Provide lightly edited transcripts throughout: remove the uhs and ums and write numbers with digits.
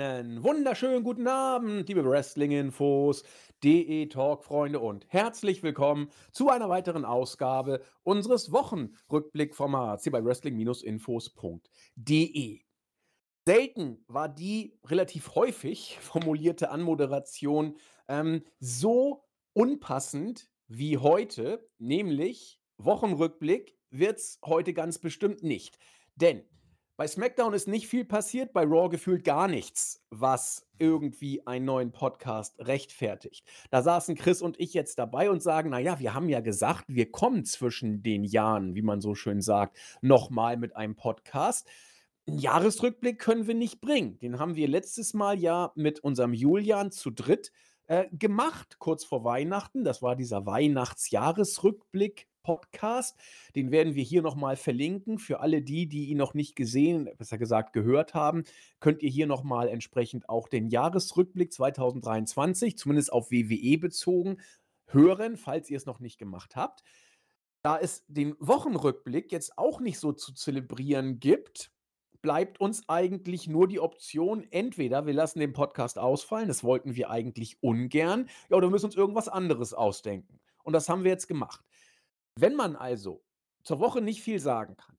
Einen wunderschönen guten Abend, liebe Wrestling-Infos, DE-Talk-Freunde und herzlich willkommen zu einer weiteren Ausgabe unseres Wochenrückblick-Formats hier bei wrestling-infos.de. Selten war die relativ häufig formulierte Anmoderation so unpassend wie heute, nämlich Wochenrückblick wird's heute ganz bestimmt nicht, denn bei SmackDown ist nicht viel passiert, bei Raw gefühlt gar nichts, was irgendwie einen neuen Podcast rechtfertigt. Da saßen Chris und ich jetzt dabei und sagen, naja, wir haben ja gesagt, wir kommen zwischen den Jahren, wie man so schön sagt, nochmal mit einem Podcast. Einen Jahresrückblick können wir nicht bringen. Den haben wir letztes Mal ja mit unserem Julian zu dritt gemacht, kurz vor Weihnachten. Das war dieser Weihnachtsjahresrückblick. Podcast, den werden wir hier nochmal verlinken. Für alle die, die ihn noch nicht gesehen, besser gesagt gehört haben, könnt ihr hier nochmal entsprechend auch den Jahresrückblick 2023, zumindest auf WWE bezogen, hören, falls ihr es noch nicht gemacht habt. Da es den Wochenrückblick jetzt auch nicht so zu zelebrieren gibt, bleibt uns eigentlich nur die Option, entweder wir lassen den Podcast ausfallen, das wollten wir eigentlich ungern, ja, oder wir müssen uns irgendwas anderes ausdenken. Und das haben wir jetzt gemacht. Wenn man also zur Woche nicht viel sagen kann,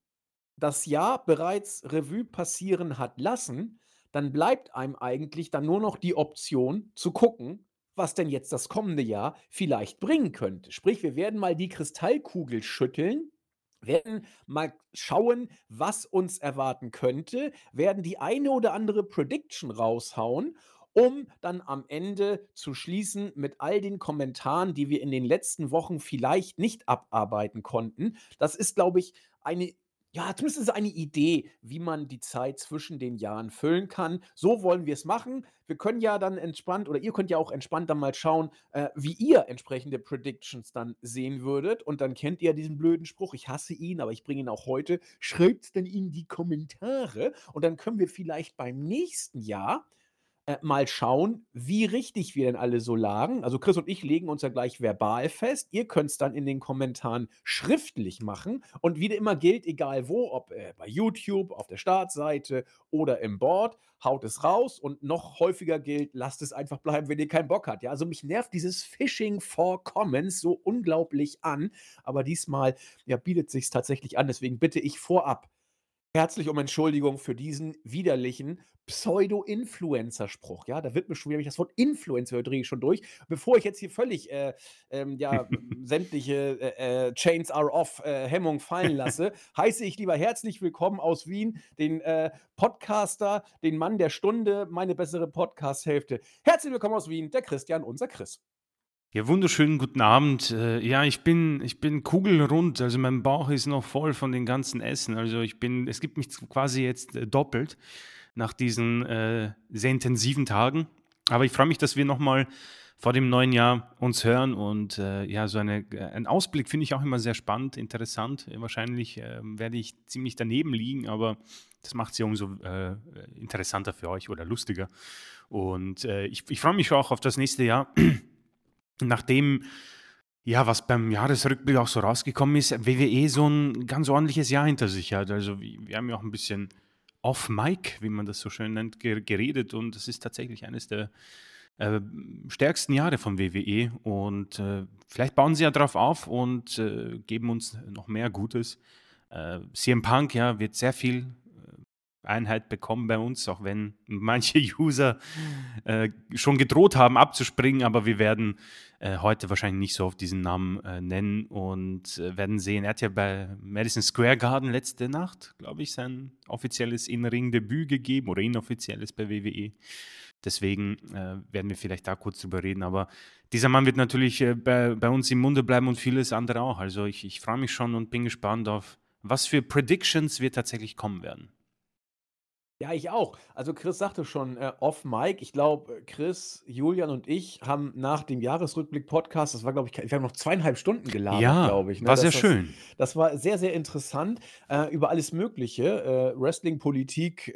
das Jahr bereits Revue passieren hat lassen, dann bleibt einem eigentlich dann nur noch die Option zu gucken, was denn jetzt das kommende Jahr vielleicht bringen könnte. Sprich, wir werden mal die Kristallkugel schütteln, werden mal schauen, was uns erwarten könnte, werden die eine oder andere Prediction raushauen, um dann am Ende zu schließen mit all den Kommentaren, die wir in den letzten Wochen vielleicht nicht abarbeiten konnten. Das ist, glaube ich, zumindest eine Idee, wie man die Zeit zwischen den Jahren füllen kann. So wollen wir es machen. Wir können ja dann entspannt, oder ihr könnt ja auch entspannt dann mal schauen, wie ihr entsprechende Predictions dann sehen würdet. Und dann kennt ihr diesen blöden Spruch, ich hasse ihn, aber ich bringe ihn auch heute. Schreibt's denn in die Kommentare. Und dann können wir vielleicht beim nächsten Jahr mal schauen, wie richtig wir denn alle so lagen. Also Chris und ich legen uns ja gleich verbal fest. Ihr könnt es dann in den Kommentaren schriftlich machen. Und wieder immer gilt, egal wo, ob bei YouTube, auf der Startseite oder im Board, haut es raus. Und noch häufiger gilt, lasst es einfach bleiben, wenn ihr keinen Bock habt. Ja, also mich nervt dieses Phishing for Comments so unglaublich an. Aber diesmal bietet sich's tatsächlich an. Deswegen bitte ich vorab herzlich um Entschuldigung für diesen widerlichen Pseudo-Influencer-Spruch. Ja, da wird mir schon wieder das Wort Influencer drehe ich schon durch. Bevor ich jetzt hier völlig sämtliche Chains are off Hemmung fallen lasse, heiße ich lieber herzlich willkommen aus Wien, den Podcaster, den Mann der Stunde, meine bessere Podcast-Hälfte. Herzlich willkommen aus Wien, der Christian, unser Chris. Ja, wunderschönen guten Abend. Ja, ich bin kugelrund, also mein Bauch ist noch voll von den ganzen Essen. Also es gibt mich quasi jetzt doppelt nach diesen sehr intensiven Tagen. Aber ich freue mich, dass wir nochmal vor dem neuen Jahr uns hören. Und ein Ausblick finde ich auch immer sehr spannend, interessant. Wahrscheinlich werde ich ziemlich daneben liegen, aber das macht es ja umso interessanter für euch oder lustiger. Und ich freue mich auch auf das nächste Jahr. Nachdem, was beim Jahresrückblick auch so rausgekommen ist, WWE so ein ganz ordentliches Jahr hinter sich hat. Also wir haben ja auch ein bisschen off-mic, wie man das so schön nennt, geredet. Und es ist tatsächlich eines der stärksten Jahre von WWE. Und vielleicht bauen sie ja drauf auf und geben uns noch mehr Gutes. CM Punk wird sehr viel Einheit bekommen bei uns, auch wenn manche User schon gedroht haben, abzuspringen, aber wir werden heute wahrscheinlich nicht so auf diesen Namen nennen und werden sehen, er hat ja bei Madison Square Garden letzte Nacht, glaube ich, sein offizielles In-Ring-Debüt gegeben oder inoffizielles bei WWE. Deswegen werden wir vielleicht da kurz drüber reden, aber dieser Mann wird natürlich bei uns im Munde bleiben und vieles andere auch. Also ich freue mich schon und bin gespannt auf, was für Predictions wir tatsächlich kommen werden. Ja, ich auch. Also Chris sagte schon off-mic, ich glaube, Chris, Julian und ich haben nach dem Jahresrückblick-Podcast, das war, glaube ich, wir haben noch 2,5 Stunden gelabert, glaube ich. Ne? War sehr schön. Das war sehr, sehr interessant, über alles Mögliche, Wrestling, Politik,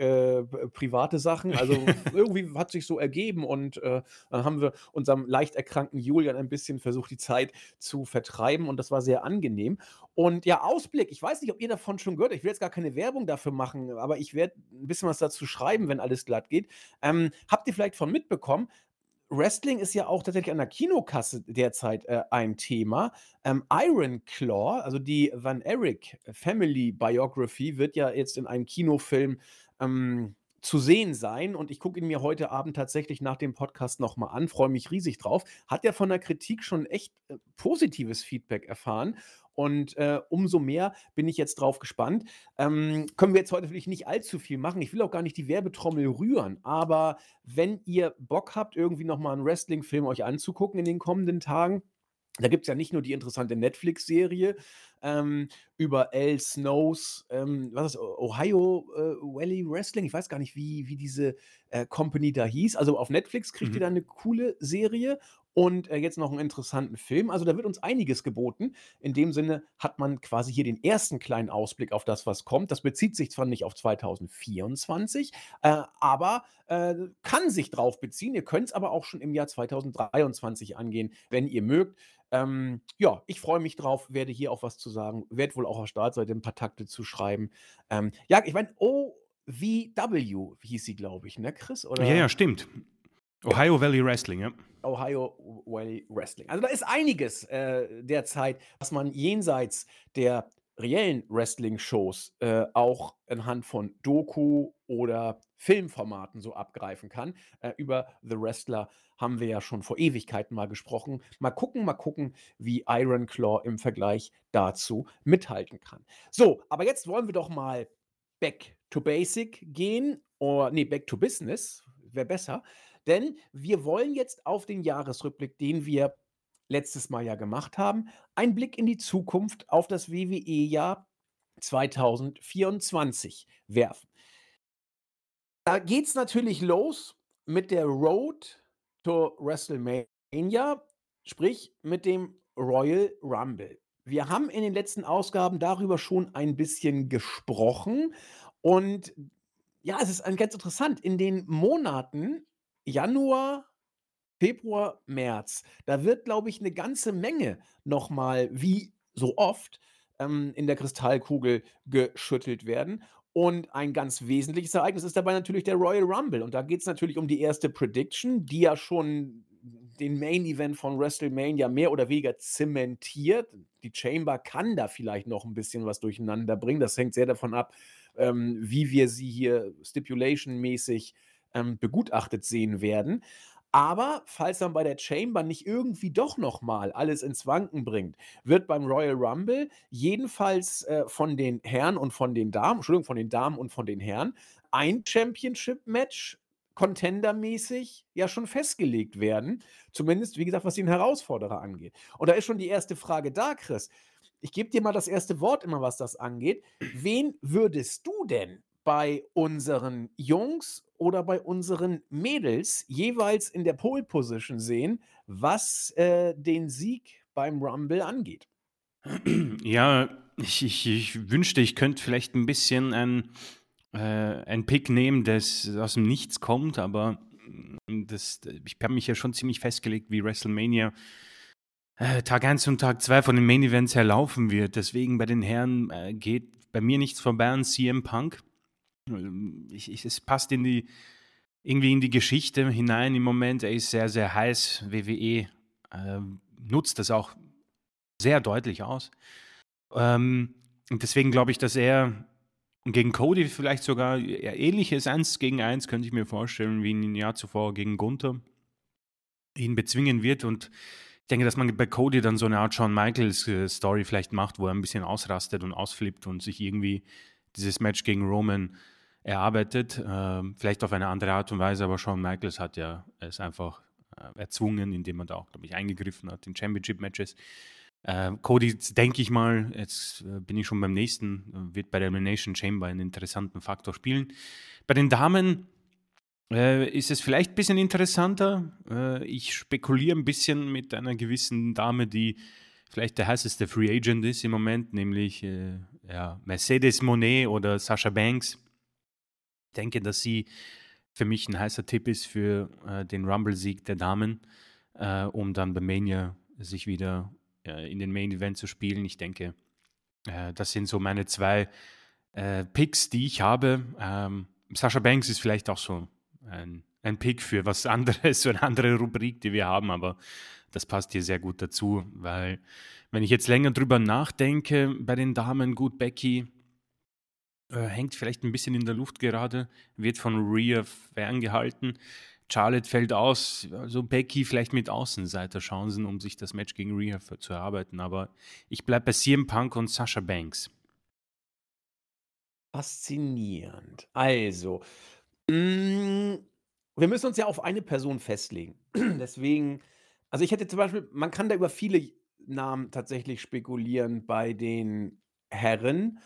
private Sachen, also irgendwie hat sich so ergeben und dann haben wir unserem leicht erkrankten Julian ein bisschen versucht, die Zeit zu vertreiben und das war sehr angenehm. Und ja, Ausblick, ich weiß nicht, ob ihr davon schon gehört habt, ich will jetzt gar keine Werbung dafür machen, aber ich werde ein bisschen was was dazu schreiben, wenn alles glatt geht. Habt ihr vielleicht von mitbekommen, Wrestling ist ja auch tatsächlich an der Kinokasse derzeit ein Thema. Iron Claw, also die Van Erich Family Biography, wird ja jetzt in einem Kinofilm zu sehen sein, und ich gucke ihn mir heute Abend tatsächlich nach dem Podcast nochmal an, freue mich riesig drauf, hat ja von der Kritik schon echt positives Feedback erfahren, und umso mehr bin ich jetzt drauf gespannt. Können wir jetzt heute natürlich nicht allzu viel machen, ich will auch gar nicht die Werbetrommel rühren, aber wenn ihr Bock habt, irgendwie nochmal einen Wrestling-Film euch anzugucken in den kommenden Tagen, da gibt es ja nicht nur die interessante Netflix-Serie über Al Snows, Ohio Valley Wrestling, ich weiß gar nicht, wie diese Company da hieß. Also auf Netflix kriegt ihr da eine coole Serie und jetzt noch einen interessanten Film. Also da wird uns einiges geboten. In dem Sinne hat man quasi hier den ersten kleinen Ausblick auf das, was kommt. Das bezieht sich zwar nicht auf 2024, aber kann sich drauf beziehen. Ihr könnt es aber auch schon im Jahr 2023 angehen, wenn ihr mögt. Ja, ich freue mich drauf, werde hier auch was zu sagen, werde wohl auch auf Startseite ein paar Takte zu schreiben. Ja, ich meine, OVW hieß sie, glaube ich, ne, Chris? Oder? Ja, stimmt. Ohio Valley Wrestling, ja. Ohio Valley Wrestling. Also da ist einiges derzeit, was man jenseits der reellen Wrestling-Shows auch anhand von Doku oder Filmformaten so abgreifen kann. Über The Wrestler haben wir ja schon vor Ewigkeiten mal gesprochen. Mal gucken, wie Iron Claw im Vergleich dazu mithalten kann. So, aber jetzt wollen wir doch mal back to basic gehen. Back to business wäre besser. Denn wir wollen jetzt auf den Jahresrückblick, den wir letztes Mal ja gemacht haben, einen Blick in die Zukunft auf das WWE-Jahr 2024 werfen. Da geht's natürlich los mit der Road to WrestleMania, sprich mit dem Royal Rumble. Wir haben in den letzten Ausgaben darüber schon ein bisschen gesprochen. Und ja, es ist ganz interessant, in den Monaten Januar, Februar, März, da wird, glaube ich, eine ganze Menge nochmal, wie so oft, in der Kristallkugel geschüttelt werden. Und ein ganz wesentliches Ereignis ist dabei natürlich der Royal Rumble. Und da geht es natürlich um die erste Prediction, die ja schon den Main Event von WrestleMania mehr oder weniger zementiert. Die Chamber kann da vielleicht noch ein bisschen was durcheinander bringen. Das hängt sehr davon ab, wie wir sie hier stipulation-mäßig begutachtet sehen werden. Aber falls dann bei der Chamber nicht irgendwie doch nochmal alles ins Wanken bringt, wird beim Royal Rumble jedenfalls von den Damen und von den Herren ein Championship-Match contendermäßig ja schon festgelegt werden. Zumindest, wie gesagt, was den Herausforderer angeht. Und da ist schon die erste Frage da, Chris. Ich gebe dir mal das erste Wort immer, was das angeht. Wen würdest du denn bei unseren Jungs oder bei unseren Mädels jeweils in der Pole-Position sehen, was den Sieg beim Rumble angeht? Ja, ich wünschte, ich könnte vielleicht ein bisschen ein Pick nehmen, das aus dem Nichts kommt, aber ich habe mich ja schon ziemlich festgelegt, wie WrestleMania Tag 1 und Tag 2 von den Main Events her laufen wird. Deswegen bei den Herren geht bei mir nichts vorbei an CM Punk. Es passt in die Geschichte hinein im Moment. Er ist sehr, sehr heiß. WWE nutzt das auch sehr deutlich aus. Und deswegen glaube ich, dass er gegen Cody vielleicht sogar ähnliches 1-gegen-1, könnte ich mir vorstellen, wie in dem Jahr zuvor gegen Gunther, ihn bezwingen wird. Und ich denke, dass man bei Cody dann so eine Art Shawn Michaels Story vielleicht macht, wo er ein bisschen ausrastet und ausflippt und sich irgendwie dieses Match gegen Roman erarbeitet, vielleicht auf eine andere Art und Weise, aber Shawn Michaels hat ja es einfach erzwungen, indem er da auch, glaube ich, eingegriffen hat in Championship-Matches. Cody, denke ich mal, jetzt bin ich schon beim nächsten, wird bei der Elimination Chamber einen interessanten Faktor spielen. Bei den Damen ist es vielleicht ein bisschen interessanter. Ich spekuliere ein bisschen mit einer gewissen Dame, die vielleicht der heißeste Free Agent ist im Moment, nämlich Mercedes Moné oder Sasha Banks. Ich denke, dass sie für mich ein heißer Tipp ist für den Rumble-Sieg der Damen, um dann bei Mania sich wieder in den Main-Event zu spielen. Ich denke, das sind so meine zwei Picks, die ich habe. Sasha Banks ist vielleicht auch so ein Pick für was anderes, so eine andere Rubrik, die wir haben, aber das passt hier sehr gut dazu, weil wenn ich jetzt länger drüber nachdenke, bei den Damen, gut, Becky hängt vielleicht ein bisschen in der Luft gerade, wird von Rhea ferngehalten, Charlotte fällt aus, also Becky vielleicht mit Außenseiterchancen, um sich das Match gegen Rhea zu erarbeiten, aber ich bleibe bei CM Punk und Sasha Banks. Faszinierend. Also, wir müssen uns ja auf eine Person festlegen. Deswegen, also ich hätte zum Beispiel, man kann da über viele Namen tatsächlich spekulieren bei den Herren.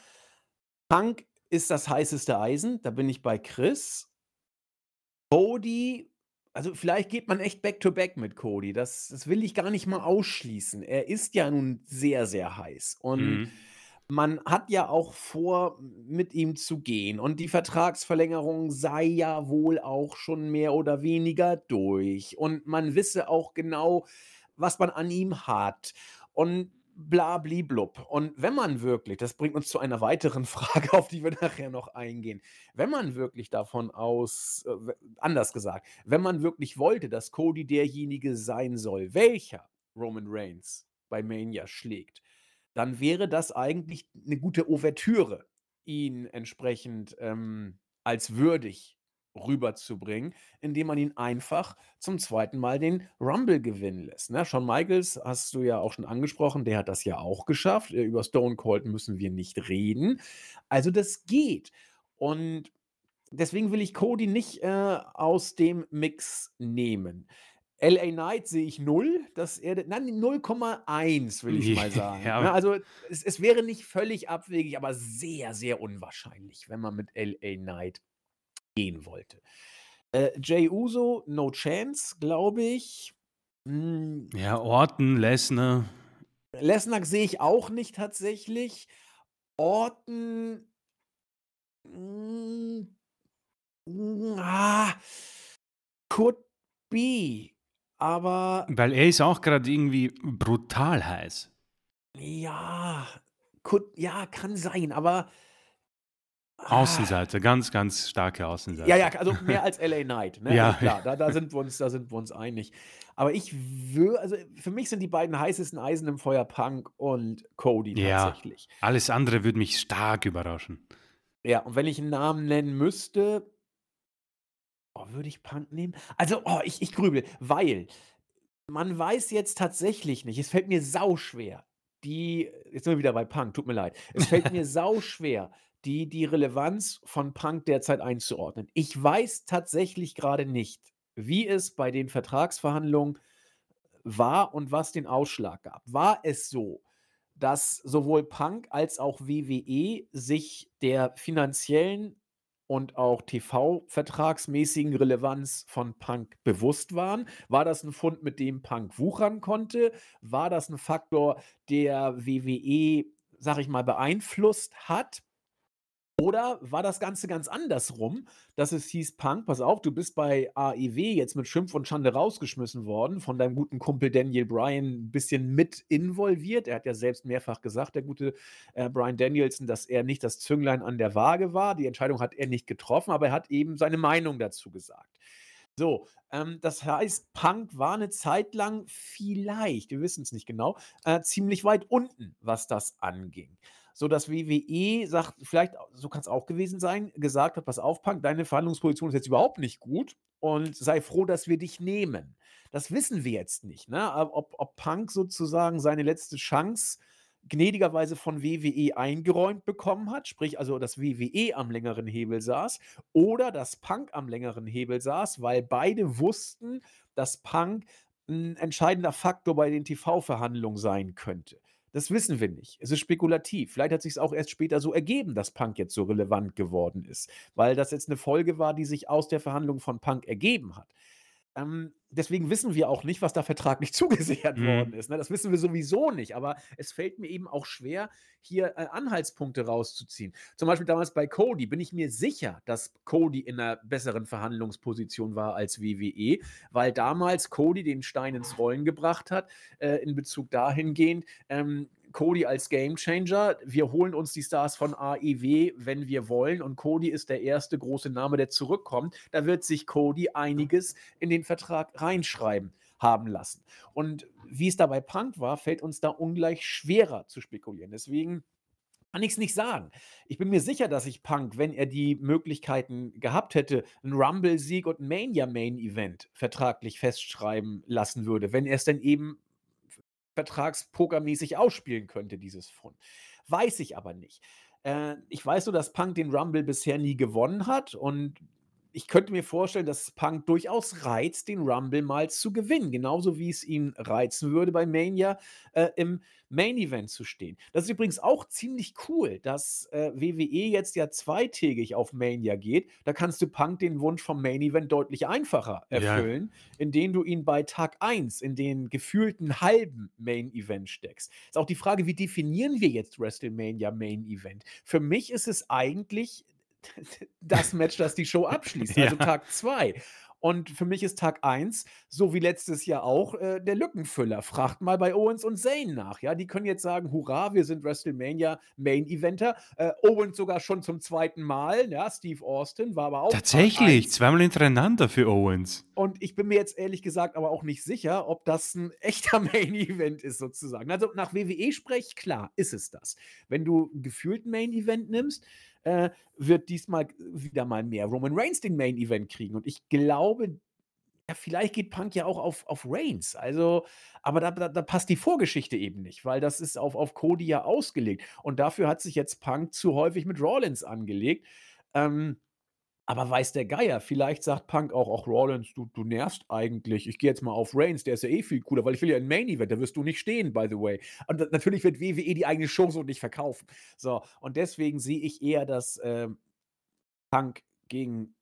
Punk ist das heißeste Eisen, da bin ich bei Chris. Cody, also vielleicht geht man echt back-to-back mit Cody, das will ich gar nicht mal ausschließen. Er ist ja nun sehr, sehr heiß und man hat ja auch vor, mit ihm zu gehen und die Vertragsverlängerung sei ja wohl auch schon mehr oder weniger durch und man wisse auch genau, was man an ihm hat und blabli-blub. Und wenn man wirklich, das bringt uns zu einer weiteren Frage, auf die wir nachher noch eingehen, wenn man wirklich davon aus, anders gesagt, wenn man wirklich wollte, dass Cody derjenige sein soll, welcher Roman Reigns bei Mania schlägt, dann wäre das eigentlich eine gute Ouvertüre, ihn entsprechend als würdig rüberzubringen, indem man ihn einfach zum zweiten Mal den Rumble gewinnen lässt. Ne? Shawn Michaels hast du ja auch schon angesprochen, der hat das ja auch geschafft. Über Stone Cold müssen wir nicht reden. Also das geht. Und deswegen will ich Cody nicht aus dem Mix nehmen. LA Knight sehe ich 0, dass er, nein, 0,1 will ich mal sagen. Ja. Also es wäre nicht völlig abwegig, aber sehr, sehr unwahrscheinlich, wenn man mit LA Knight gehen wollte. Jey Uso, no chance, glaube ich. Ja, Orton, Lesnar. Lesnar sehe ich auch nicht tatsächlich. Orton. Could be, aber. Weil er ist auch gerade irgendwie brutal heiß. Ja, kann sein, aber. Außenseite, ganz, ganz starke Außenseite. Ja, also mehr als LA Knight. Ne? Ja, also klar, da sind wir uns einig. Aber für mich sind die beiden heißesten Eisen im Feuer Punk und Cody tatsächlich. Ja, alles andere würde mich stark überraschen. Ja, und wenn ich einen Namen nennen müsste, würde ich Punk nehmen? Also, ich grübel, weil man weiß jetzt tatsächlich nicht, es fällt mir sauschwer, jetzt sind wir wieder bei Punk, tut mir leid, es fällt mir sauschwer, die Relevanz von Punk derzeit einzuordnen. Ich weiß tatsächlich gerade nicht, wie es bei den Vertragsverhandlungen war und was den Ausschlag gab. War es so, dass sowohl Punk als auch WWE sich der finanziellen und auch TV-vertragsmäßigen Relevanz von Punk bewusst waren? War das ein Fund, mit dem Punk wuchern konnte? War das ein Faktor, der WWE, sag ich mal, beeinflusst hat? Oder war das Ganze ganz andersrum, dass es hieß, Punk, pass auf, du bist bei AEW jetzt mit Schimpf und Schande rausgeschmissen worden, von deinem guten Kumpel Daniel Bryan ein bisschen mit involviert. Er hat ja selbst mehrfach gesagt, der gute Bryan Danielson, dass er nicht das Zünglein an der Waage war. Die Entscheidung hat er nicht getroffen, aber er hat eben seine Meinung dazu gesagt. So, das heißt, Punk war eine Zeit lang vielleicht, wir wissen es nicht genau, ziemlich weit unten, was das anging. So, dass WWE sagt, vielleicht, so kann es auch gewesen sein, gesagt hat, pass auf, Punk, deine Verhandlungsposition ist jetzt überhaupt nicht gut und sei froh, dass wir dich nehmen. Das wissen wir jetzt nicht, ne? Ob Punk sozusagen seine letzte Chance gnädigerweise von WWE eingeräumt bekommen hat, sprich also, dass WWE am längeren Hebel saß oder dass Punk am längeren Hebel saß, weil beide wussten, dass Punk ein entscheidender Faktor bei den TV-Verhandlungen sein könnte. Das wissen wir nicht. Es ist spekulativ. Vielleicht hat sich es auch erst später so ergeben, dass Punk jetzt so relevant geworden ist, weil das jetzt eine Folge war, die sich aus der Verhandlung von Punk ergeben hat. Deswegen wissen wir auch nicht, was da vertraglich zugesichert worden ist. Ne? Das wissen wir sowieso nicht, aber es fällt mir eben auch schwer, hier Anhaltspunkte rauszuziehen. Zum Beispiel damals bei Cody bin ich mir sicher, dass Cody in einer besseren Verhandlungsposition war als WWE, weil damals Cody den Stein ins Rollen gebracht hat, in Bezug dahingehend, Cody als Gamechanger. Wir holen uns die Stars von AEW, wenn wir wollen. Und Cody ist der erste große Name, der zurückkommt. Da wird sich Cody einiges in den Vertrag reinschreiben haben lassen. Und wie es da bei Punk war, fällt uns da ungleich schwerer zu spekulieren. Deswegen kann ich es nicht sagen. Ich bin mir sicher, dass ich Punk, wenn er die Möglichkeiten gehabt hätte, einen Rumble-Sieg und ein Mania-Main-Event vertraglich festschreiben lassen würde, wenn er es dann eben vertragspokermäßig ausspielen könnte, dieses Fund. Weiß ich aber nicht. Ich weiß nur, dass Punk den Rumble bisher nie gewonnen hat und ich könnte mir vorstellen, dass Punk durchaus reizt, den Rumble mal zu gewinnen. Genauso wie es ihn reizen würde, bei Mania im Main-Event zu stehen. Das ist übrigens auch ziemlich cool, dass WWE jetzt ja zweitägig auf Mania geht. Da kannst du Punk den Wunsch vom Main-Event deutlich einfacher erfüllen, indem du ihn bei Tag 1 in den gefühlten halben Main-Event steckst. Ist auch die Frage, wie definieren wir jetzt WrestleMania Main-Event? Für mich ist es eigentlich das Match, das die Show abschließt, also Tag 2. Und für mich ist Tag 1, so wie letztes Jahr auch, der Lückenfüller. Fragt mal bei Owens und Zayn nach. Ja? Die können jetzt sagen, hurra, wir sind WrestleMania Main-Eventer. Owens sogar schon zum zweiten Mal. Ja? Steve Austin war aber auch tatsächlich, zweimal hintereinander für Owens. Und ich bin mir jetzt ehrlich gesagt aber auch nicht sicher, ob das ein echter Main-Event ist sozusagen. Also nach WWE-Sprech, klar, ist es das. Wenn du gefühlt ein Main-Event nimmst, wird diesmal wieder mal mehr Roman Reigns den Main Event kriegen. Und ich glaube, ja, vielleicht geht Punk ja auch auf Reigns. Also, aber da passt die Vorgeschichte eben nicht, weil das ist auf Cody ja ausgelegt. Und dafür hat sich jetzt Punk zu häufig mit Rollins angelegt. Aber weiß der Geier, vielleicht sagt Punk auch, ach Rollins, du nervst eigentlich, ich gehe jetzt mal auf Reigns, der ist ja eh viel cooler, weil ich will ja ein Main-Event, da wirst du nicht stehen, by the way. Und natürlich wird WWE die eigene Show so nicht verkaufen. So, und deswegen sehe ich eher, dass Punk gegen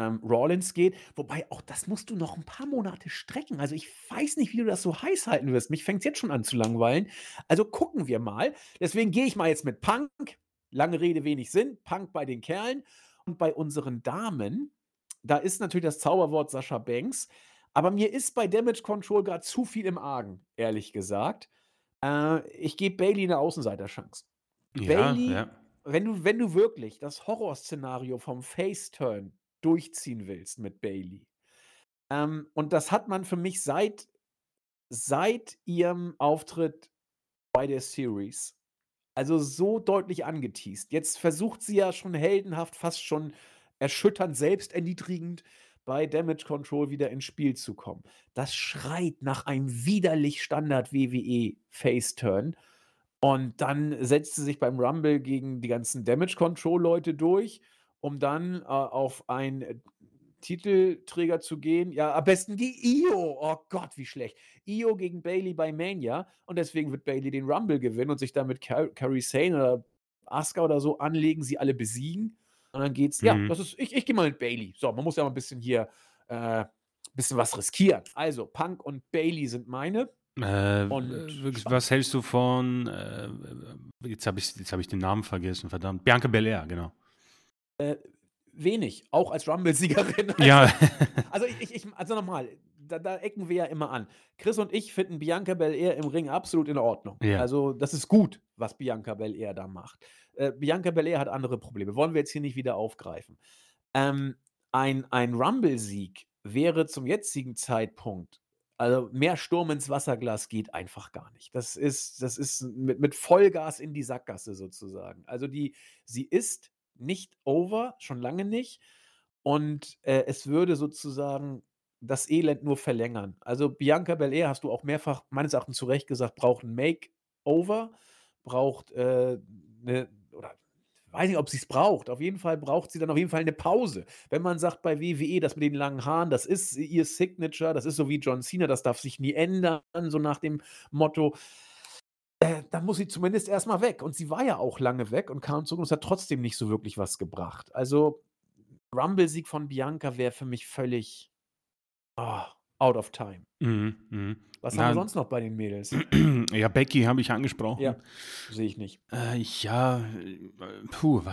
Rollins geht, wobei auch das musst du noch ein paar Monate strecken. Also ich weiß nicht, wie du das so heiß halten wirst. Mich fängt es jetzt schon an zu langweilen. Also gucken wir mal. Deswegen gehe ich mal jetzt mit Punk. Lange Rede, wenig Sinn. Punk bei den Kerlen. Und bei unseren Damen, da ist natürlich das Zauberwort Sasha Banks, aber mir ist bei Damage Control gerade zu viel im Argen, ehrlich gesagt. Ich gebe Bayley eine Außenseiterchance. Ja, Bayley, wenn du wirklich das Horrorszenario vom Face-Turn durchziehen willst mit Bayley, und das hat man für mich seit ihrem Auftritt bei der Series also so deutlich angeteast. Jetzt versucht sie ja schon heldenhaft, fast schon erschütternd, selbsterniedrigend bei Damage Control wieder ins Spiel zu kommen. Das schreit nach einem widerlich Standard-WWE-Face-Turn. Und dann setzt sie sich beim Rumble gegen die ganzen Damage Control-Leute durch, um dann auf ein Titelträger zu gehen. Ja, am besten die Io. Oh Gott, wie schlecht. Io gegen Bayley bei Mania. Und deswegen wird Bayley den Rumble gewinnen und sich damit Kairi Sane oder Asuka oder so anlegen, sie alle besiegen. Und dann geht's. Ja, das ist. Ich gehe mal mit Bayley. So, man muss ja mal ein bisschen hier bisschen was riskieren. Also, Punk und Bayley sind meine. Was hältst du von jetzt hab ich den Namen vergessen, verdammt. Bianca Belair, genau. Wenig, auch als Rumble-Siegerin. Ja. Also nochmal, da ecken wir ja immer an. Chris und ich finden Bianca Belair im Ring absolut in Ordnung. Ja. Also das ist gut, was Bianca Belair da macht. Bianca Belair hat andere Probleme. Wollen wir jetzt hier nicht wieder aufgreifen. Ein Rumble-Sieg wäre zum jetzigen Zeitpunkt, also mehr Sturm ins Wasserglas geht einfach gar nicht. Das ist mit Vollgas in die Sackgasse sozusagen. Also sie ist nicht over, schon lange nicht. Und es würde sozusagen das Elend nur verlängern. Also Bianca Belair, hast du auch mehrfach, meines Erachtens zu Recht gesagt, braucht ein Makeover, braucht oder weiß nicht, ob sie es braucht. Auf jeden Fall braucht sie dann eine Pause. Wenn man sagt bei WWE, das mit den langen Haaren, das ist ihr Signature, das ist so wie John Cena, das darf sich nie ändern, so nach dem Motto. Da muss sie zumindest erstmal weg. Und sie war ja auch lange weg und kam zurück und es hat trotzdem nicht so wirklich was gebracht. Also, Rumble-Sieg von Bianca wäre für mich völlig out of time. Was haben wir sonst noch bei den Mädels? Ja, Becky habe ich angesprochen. Ja, sehe ich nicht. Was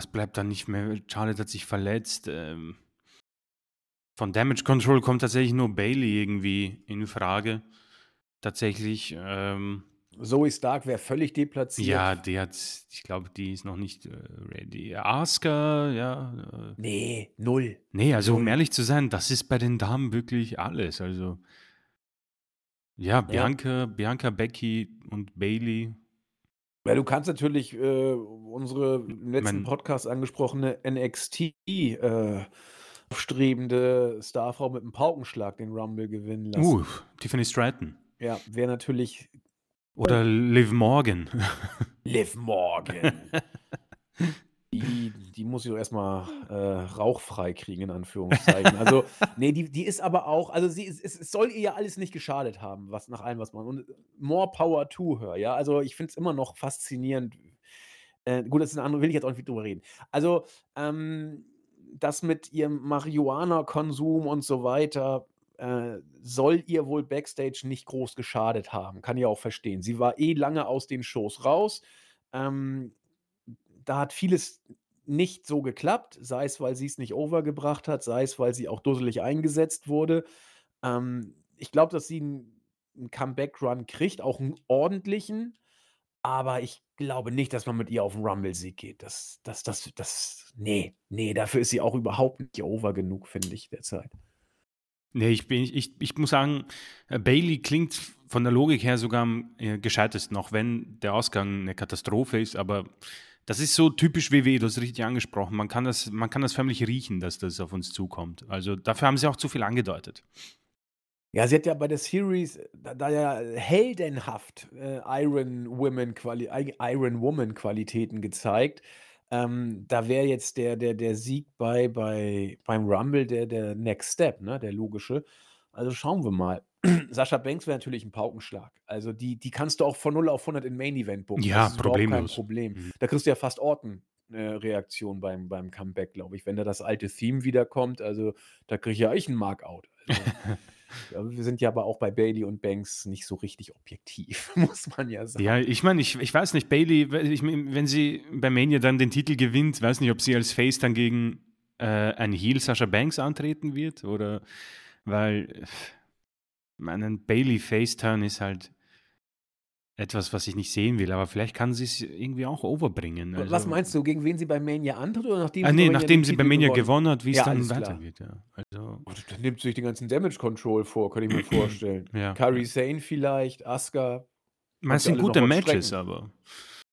bleibt da nicht mehr? Charlotte hat sich verletzt. Von Damage Control kommt tatsächlich nur Bayley irgendwie in Frage. Tatsächlich, Zoe Stark wäre völlig deplatziert. Ja, die hat, ich glaube, die ist noch nicht ready. Asuka, ja. Nee, null. Nee, also null. Um ehrlich zu sein, das ist bei den Damen wirklich alles. Also, ja, Bianca, Becky und Bayley. Ja, du kannst natürlich unsere im letzten Podcast angesprochene NXT-aufstrebende Starfrau mit einem Paukenschlag den Rumble gewinnen lassen. Tiffany Stratton. Ja, wäre natürlich... Oder Liv Morgan. Liv Morgan. Die muss ich doch erstmal rauchfrei kriegen, in Anführungszeichen. Also, nee, die ist aber auch, also es soll ihr ja alles nicht geschadet haben, was nach allem, was man. Und more power to her, ja. Also ich finde es immer noch faszinierend. Gut, das ist eine andere, will ich jetzt auch nicht drüber reden. Also, das mit ihrem Marihuana-Konsum und so weiter. Soll ihr wohl Backstage nicht groß geschadet haben. Kann ich auch verstehen. Sie war eh lange aus den Shows raus. Da hat vieles nicht so geklappt, sei es, weil sie es nicht overgebracht hat, sei es, weil sie auch dusselig eingesetzt wurde. Ich glaube, dass sie einen Comeback-Run kriegt, auch einen ordentlichen, aber ich glaube nicht, dass man mit ihr auf den Rumble-Sieg geht. Nee, dafür ist sie auch überhaupt nicht over genug, finde ich, derzeit. Nee, ich muss sagen, Bayley klingt von der Logik her sogar am gescheitesten, auch wenn der Ausgang eine Katastrophe ist, aber das ist so typisch WWE, du hast richtig angesprochen, man kann das förmlich riechen, dass das auf uns zukommt. Also dafür haben sie auch zu viel angedeutet. Ja, sie hat ja bei der Series, da ja heldenhaft Iron Woman Qualitäten gezeigt. Da wäre jetzt der Sieg beim Rumble der Next Step, ne? Der logische. Also schauen wir mal. Sasha Banks wäre natürlich ein Paukenschlag. Also die kannst du auch von 0 auf 100 in Main Event buchen. Ja, das ist problemlos. Kein Problem. Mhm. Da kriegst du ja fast Orton-Reaktion beim Comeback, glaube ich. Wenn da das alte Theme wiederkommt, also da kriege ja ich einen Markout. Also, ja, wir sind ja aber auch bei Bayley und Banks nicht so richtig objektiv, muss man ja sagen. Ja, ich meine, ich weiß nicht, Bayley, wenn sie bei Mania dann den Titel gewinnt, weiß nicht, ob sie als Face dann gegen einen Heel Sasha Banks antreten wird oder, weil ein Bayley-Face-Turn ist halt etwas, was ich nicht sehen will, aber vielleicht kann sie es irgendwie auch overbringen. Also, was meinst du, gegen wen sie bei Mania antritt oder nachdem sie bei Mania gewonnen hat, wie es dann weitergeht? Ja. Also, dann nimmt sich den ganzen Damage Control vor, könnte ich mir vorstellen. Ja. Kairi Sane vielleicht, Asuka. Meinst du, sind gute Matches, aber?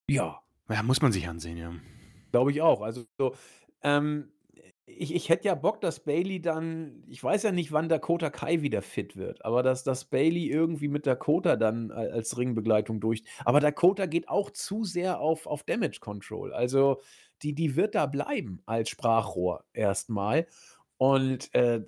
Ja. Muss man sich ansehen, ja. Glaube ich auch. Also, so, ich hätte ja Bock, dass Bayley dann, ich weiß ja nicht, wann Dakota Kai wieder fit wird, aber dass Bayley irgendwie mit Dakota dann als Ringbegleitung durch. Aber Dakota geht auch zu sehr auf Damage Control. Also die wird da bleiben als Sprachrohr erstmal. Und dann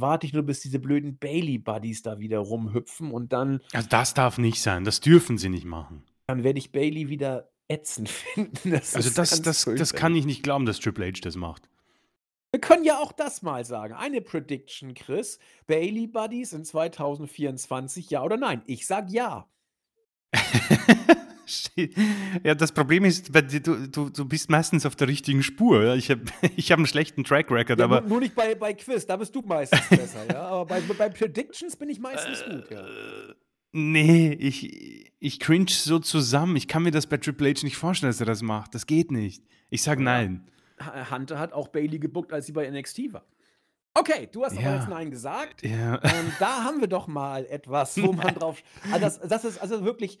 warte ich nur, bis diese blöden Bayley-Buddies da wieder rumhüpfen und dann. Also das darf nicht sein, das dürfen sie nicht machen. Dann werde ich Bayley wieder ätzend finden. Das kann ich nicht glauben, dass Triple H das macht. Wir können ja auch das mal sagen. Eine Prediction, Chris. Bayley Buddies in 2024, ja oder nein? Ich sag ja. Ja, das Problem ist, du bist meistens auf der richtigen Spur. Ich hab einen schlechten Track-Record. Ja, aber nur nicht bei Quiz, da bist du meistens besser. Ja? Aber bei Predictions bin ich meistens gut. Ja. Nee, ich cringe so zusammen. Ich kann mir das bei Triple H nicht vorstellen, dass er das macht. Das geht nicht. Ich sag nein. Hunter hat auch Bayley gebuckt, als sie bei NXT war. Okay, du hast aber jetzt Nein gesagt. Ja. Da haben wir doch mal etwas, wo man drauf... Also das ist also wirklich...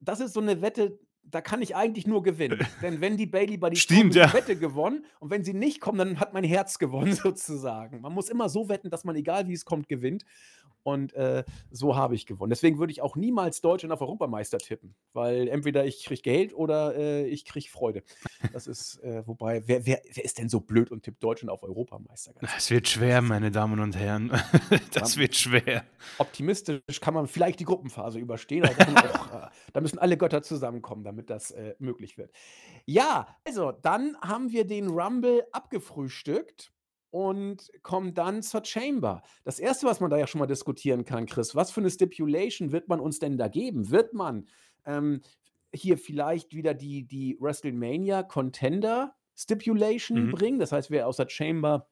das ist so eine Wette, da kann ich eigentlich nur gewinnen. Denn wenn die Bayley bei die Wette gewonnen und wenn sie nicht kommen, dann hat mein Herz gewonnen sozusagen. Man muss immer so wetten, dass man, egal wie es kommt, gewinnt. Und so habe ich gewonnen. Deswegen würde ich auch niemals Deutschland auf Europameister tippen, weil entweder ich kriege Geld oder ich kriege Freude. Das ist, wobei, wer ist denn so blöd und tippt Deutschland auf Europameister? Das wird schwer, meine Damen und Herren. Das wird schwer. Optimistisch kann man vielleicht die Gruppenphase überstehen, aber da müssen alle Götter zusammenkommen, damit das möglich wird. Ja, also, dann haben wir den Rumble abgefrühstückt. Und kommt dann zur Chamber. Das Erste, was man da ja schon mal diskutieren kann, Chris, was für eine Stipulation wird man uns denn da geben? Wird man hier vielleicht wieder die WrestleMania Contender Stipulation bringen? Das heißt, wer aus der Chamber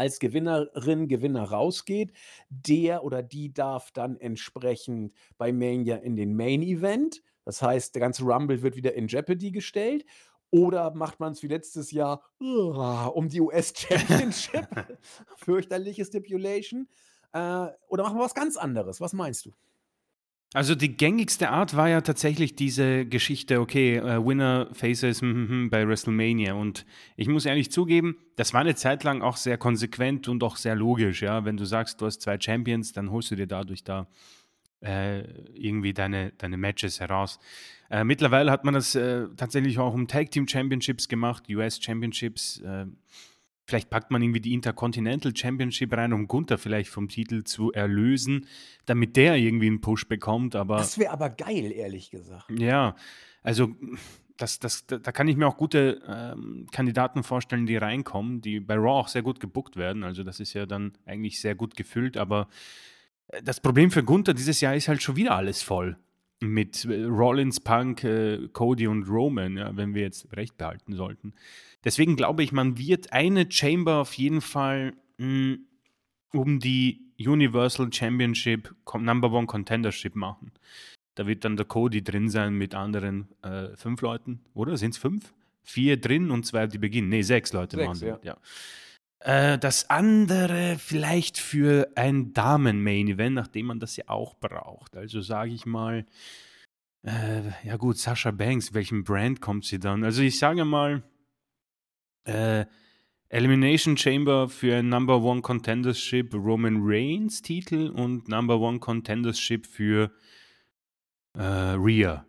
als Gewinnerin, Gewinner rausgeht. Der oder die darf dann entsprechend bei Mania in den Main Event. Das heißt, der ganze Rumble wird wieder in Jeopardy gestellt. Oder macht man es wie letztes Jahr um die US-Championship? Fürchterliche Stipulation. Oder machen wir was ganz anderes? Was meinst du? Also die gängigste Art war ja tatsächlich diese Geschichte, okay, Winner Faces bei WrestleMania. Und ich muss ehrlich zugeben, das war eine Zeit lang auch sehr konsequent und auch sehr logisch. Ja? Wenn du sagst, du hast zwei Champions, dann holst du dir dadurch da irgendwie deine Matches heraus. Mittlerweile hat man das tatsächlich auch um Tag Team Championships gemacht, US Championships. Vielleicht packt man irgendwie die Intercontinental Championship rein, um Gunther vielleicht vom Titel zu erlösen, damit der irgendwie einen Push bekommt. Aber das wäre aber geil, ehrlich gesagt. Ja, also da kann ich mir auch gute Kandidaten vorstellen, die reinkommen, die bei Raw auch sehr gut gebookt werden. Also das ist ja dann eigentlich sehr gut gefüllt. Aber das Problem für Gunther dieses Jahr ist halt schon wieder alles voll. Mit Rollins, Punk, Cody und Roman, ja, wenn wir jetzt recht behalten sollten. Deswegen glaube ich, man wird eine Chamber auf jeden Fall um die Universal Championship Number One Contendership machen. Da wird dann der Cody drin sein mit anderen 5 Leuten, oder? Sind es 5? 4 drin und 2, die beginnen. Ne, 6 Leute waren drin. Ja. Das andere vielleicht für ein Damen-Main-Event, nachdem man das ja auch braucht. Also sage ich mal, ja gut, Sasha Banks, welchen Brand kommt sie dann? Also ich sage mal, Elimination Chamber für ein Number One Contendership Roman Reigns Titel und Number One Contendership für Rhea.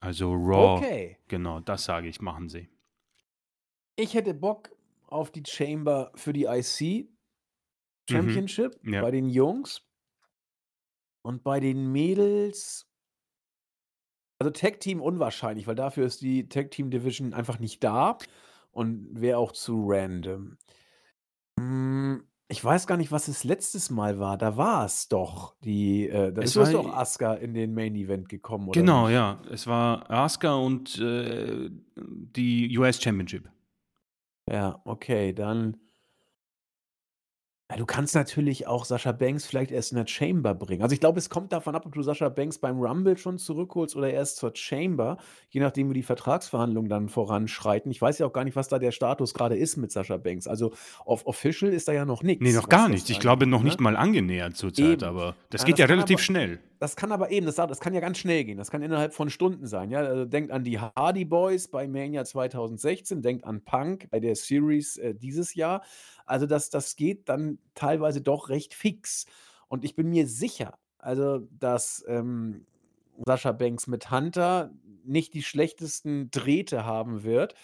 Also Raw. Okay. Genau, das sage ich, machen sie. Ich hätte Bock auf die Chamber für die IC Championship bei den Jungs und bei den Mädels. Also Tag Team unwahrscheinlich, weil dafür ist die Tag Team Division einfach nicht da und wäre auch zu random. Ich weiß gar nicht, was es letztes Mal war. Da war es doch die. Es ist doch Asuka in den Main Event gekommen, oder? Genau, nicht? Ja. Es war Asuka und die US Championship. Ja, okay, dann. Ja, du kannst natürlich auch Sasha Banks vielleicht erst in der Chamber bringen. Also ich glaube, es kommt davon ab, ob du Sasha Banks beim Rumble schon zurückholst oder erst zur Chamber, je nachdem, wie die Vertragsverhandlungen dann voranschreiten. Ich weiß ja auch gar nicht, was da der Status gerade ist mit Sasha Banks. Also auf Official ist da ja noch nichts. Nee, noch gar nichts. Ich glaube, noch nicht mal angenähert zurzeit, aber das geht ja relativ schnell. Das kann aber eben, das kann ja ganz schnell gehen. Das kann innerhalb von Stunden sein. Ja? Also denkt an die Hardy Boys bei Mania 2016, denkt an Punk bei der Series dieses Jahr. Also das geht dann teilweise doch recht fix. Und ich bin mir sicher, also dass Sasha Banks mit Hunter nicht die schlechtesten Drähte haben wird.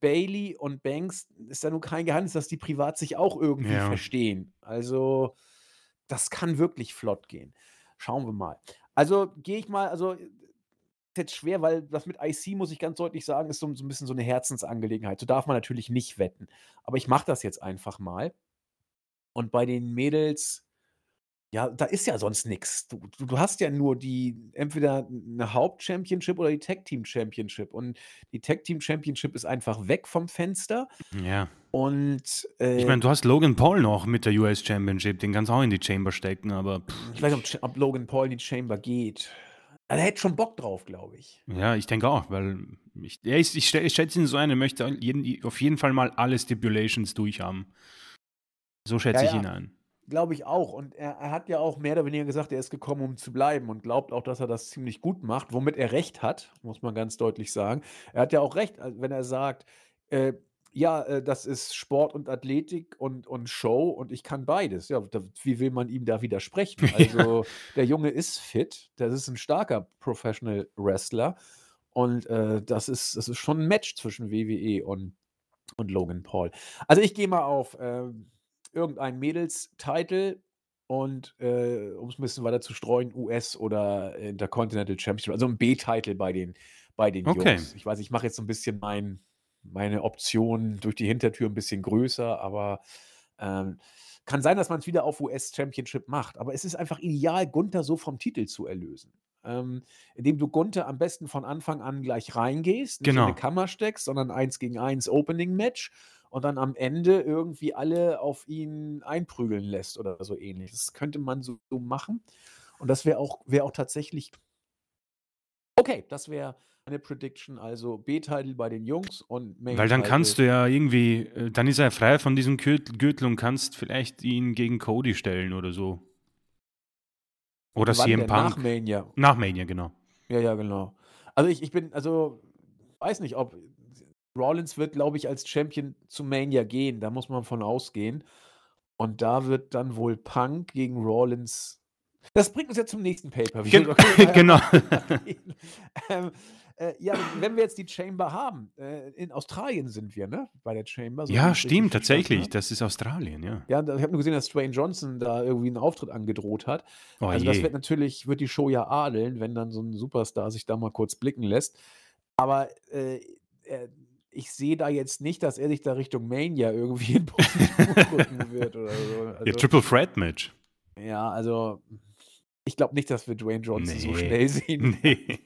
Bayley und Banks, ist ja nun kein Geheimnis, dass die privat sich auch irgendwie verstehen. Also das kann wirklich flott gehen. Schauen wir mal. Also gehe ich mal, also ist jetzt schwer, weil das mit IC, muss ich ganz deutlich sagen, ist so ein bisschen so eine Herzensangelegenheit. So darf man natürlich nicht wetten. Aber ich mache das jetzt einfach mal. Und bei den Mädels, ja, da ist ja sonst nichts. Du hast ja nur entweder eine Haupt-Championship oder die Tag-Team-Championship. Und die Tag-Team-Championship ist einfach weg vom Fenster. Ja. Und ich meine, du hast Logan Paul noch mit der US-Championship. Den kannst du auch in die Chamber stecken, aber ich weiß nicht, ob Logan Paul in die Chamber geht. Er hätte schon Bock drauf, glaube ich. Ja, ich denke auch, weil ich schätze ihn so ein, er möchte auf jeden Fall mal alle Stipulations durchhaben. So schätze ich ihn ein. Glaube ich auch. Und er hat ja auch mehr oder weniger gesagt, er ist gekommen, um zu bleiben und glaubt auch, dass er das ziemlich gut macht, womit er recht hat, muss man ganz deutlich sagen. Er hat ja auch recht, wenn er sagt, das ist Sport und Athletik und Show und ich kann beides. Ja, wie will man ihm da widersprechen? Also der Junge ist fit, das ist ein starker Professional Wrestler und das ist schon ein Match zwischen WWE und Logan Paul. Also ich gehe mal auf irgendein Mädels-Title und um es ein bisschen weiter zu streuen, US oder Intercontinental Championship, also ein B-Title bei den Jungs. Ich weiß, ich mache jetzt so ein bisschen meine Optionen durch die Hintertür ein bisschen größer, aber kann sein, dass man es wieder auf US Championship macht, aber es ist einfach ideal, Gunther so vom Titel zu erlösen. Indem du Gunther am besten von Anfang an gleich reingehst, nicht in eine Kammer steckst, sondern 1 gegen 1 Opening Match und dann am Ende irgendwie alle auf ihn einprügeln lässt oder so ähnlich. Das könnte man so machen. Und das wäre auch tatsächlich okay, das wäre eine Prediction, also B-Title bei den Jungs und Main-Title. Weil dann kannst du ja irgendwie, dann ist er frei von diesem Gürtel und kannst vielleicht ihn gegen Cody stellen oder so. Oder wann CM Punk. Nach Mania. Nach Mania, genau. Ja, genau. Also ich weiß nicht, ob Rollins wird, glaube ich, als Champion zu Mania gehen, da muss man von ausgehen. Und da wird dann wohl Punk gegen Rollins. Das bringt uns ja zum nächsten Pay-Per-View. Genau. Ja, wenn wir jetzt die Chamber haben, in Australien sind wir, ne? Bei der Chamber. So ja, stimmt, tatsächlich. Stand, ne? Das ist Australien, ja. Ja, ich habe nur gesehen, dass Dwayne Johnson da irgendwie einen Auftritt angedroht hat. Oh, also das wird die Show ja adeln, wenn dann so ein Superstar sich da mal kurz blicken lässt. Aber ich sehe da jetzt nicht, dass er sich da Richtung Mania irgendwie in gucken wird oder so. Also, ja, Triple Threat Match. Ja, also ich glaube nicht, dass wir Dwayne Johnson so schnell sehen. Nee.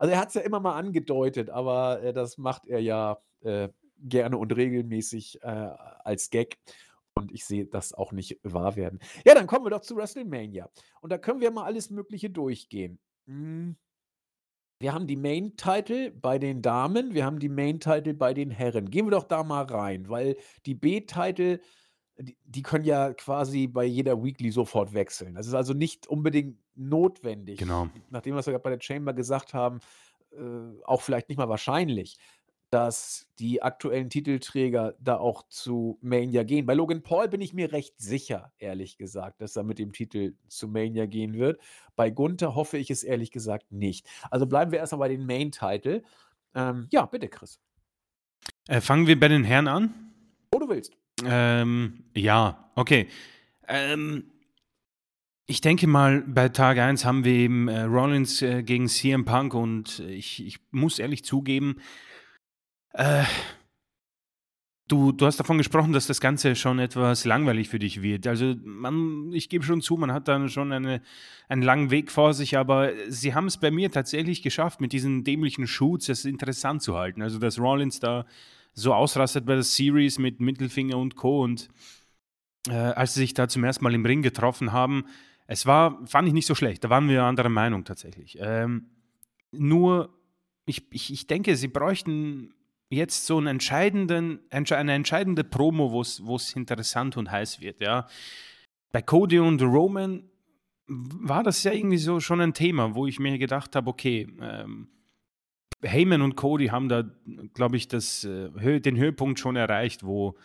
Also er hat es ja immer mal angedeutet, aber das macht er ja gerne und regelmäßig als Gag. Und ich sehe das auch nicht wahr werden. Ja, dann kommen wir doch zu WrestleMania. Und da können wir mal alles Mögliche durchgehen. Wir haben die Main-Title bei den Damen, wir haben die Main-Title bei den Herren. Gehen wir doch da mal rein, weil die B-Title, die können ja quasi bei jeder Weekly sofort wechseln. Das ist also nicht unbedingt notwendig. Genau. Nachdem, was wir gerade bei der Chamber gesagt haben, auch vielleicht nicht mal wahrscheinlich, dass die aktuellen Titelträger da auch zu Mania gehen. Bei Logan Paul bin ich mir recht sicher, ehrlich gesagt, dass er mit dem Titel zu Mania gehen wird. Bei Gunther hoffe ich es ehrlich gesagt nicht. Also bleiben wir erstmal bei den Main-Title. Ja, bitte, Chris. Fangen wir bei den Herren an? Wo du willst. Ja, okay. Ich denke mal, bei Tag 1 haben wir eben Rollins gegen CM Punk und ich muss ehrlich zugeben, du hast davon gesprochen, dass das Ganze schon etwas langweilig für dich wird. Also ich gebe schon zu, man hat dann schon einen langen Weg vor sich, aber sie haben es bei mir tatsächlich geschafft, mit diesen dämlichen Shoots das interessant zu halten. Also, dass Rollins da so ausrastet bei der Series mit Mittelfinger und Co. Und als sie sich da zum ersten Mal im Ring getroffen haben, fand ich nicht so schlecht. Da waren wir anderer Meinung tatsächlich. Nur, ich denke, sie bräuchten jetzt so eine entscheidende Promo, wo es interessant und heiß wird. Ja. Bei Cody und Roman war das ja irgendwie so schon ein Thema, wo ich mir gedacht habe, okay, Heyman und Cody haben da, glaube ich, den Höhepunkt schon erreicht, wo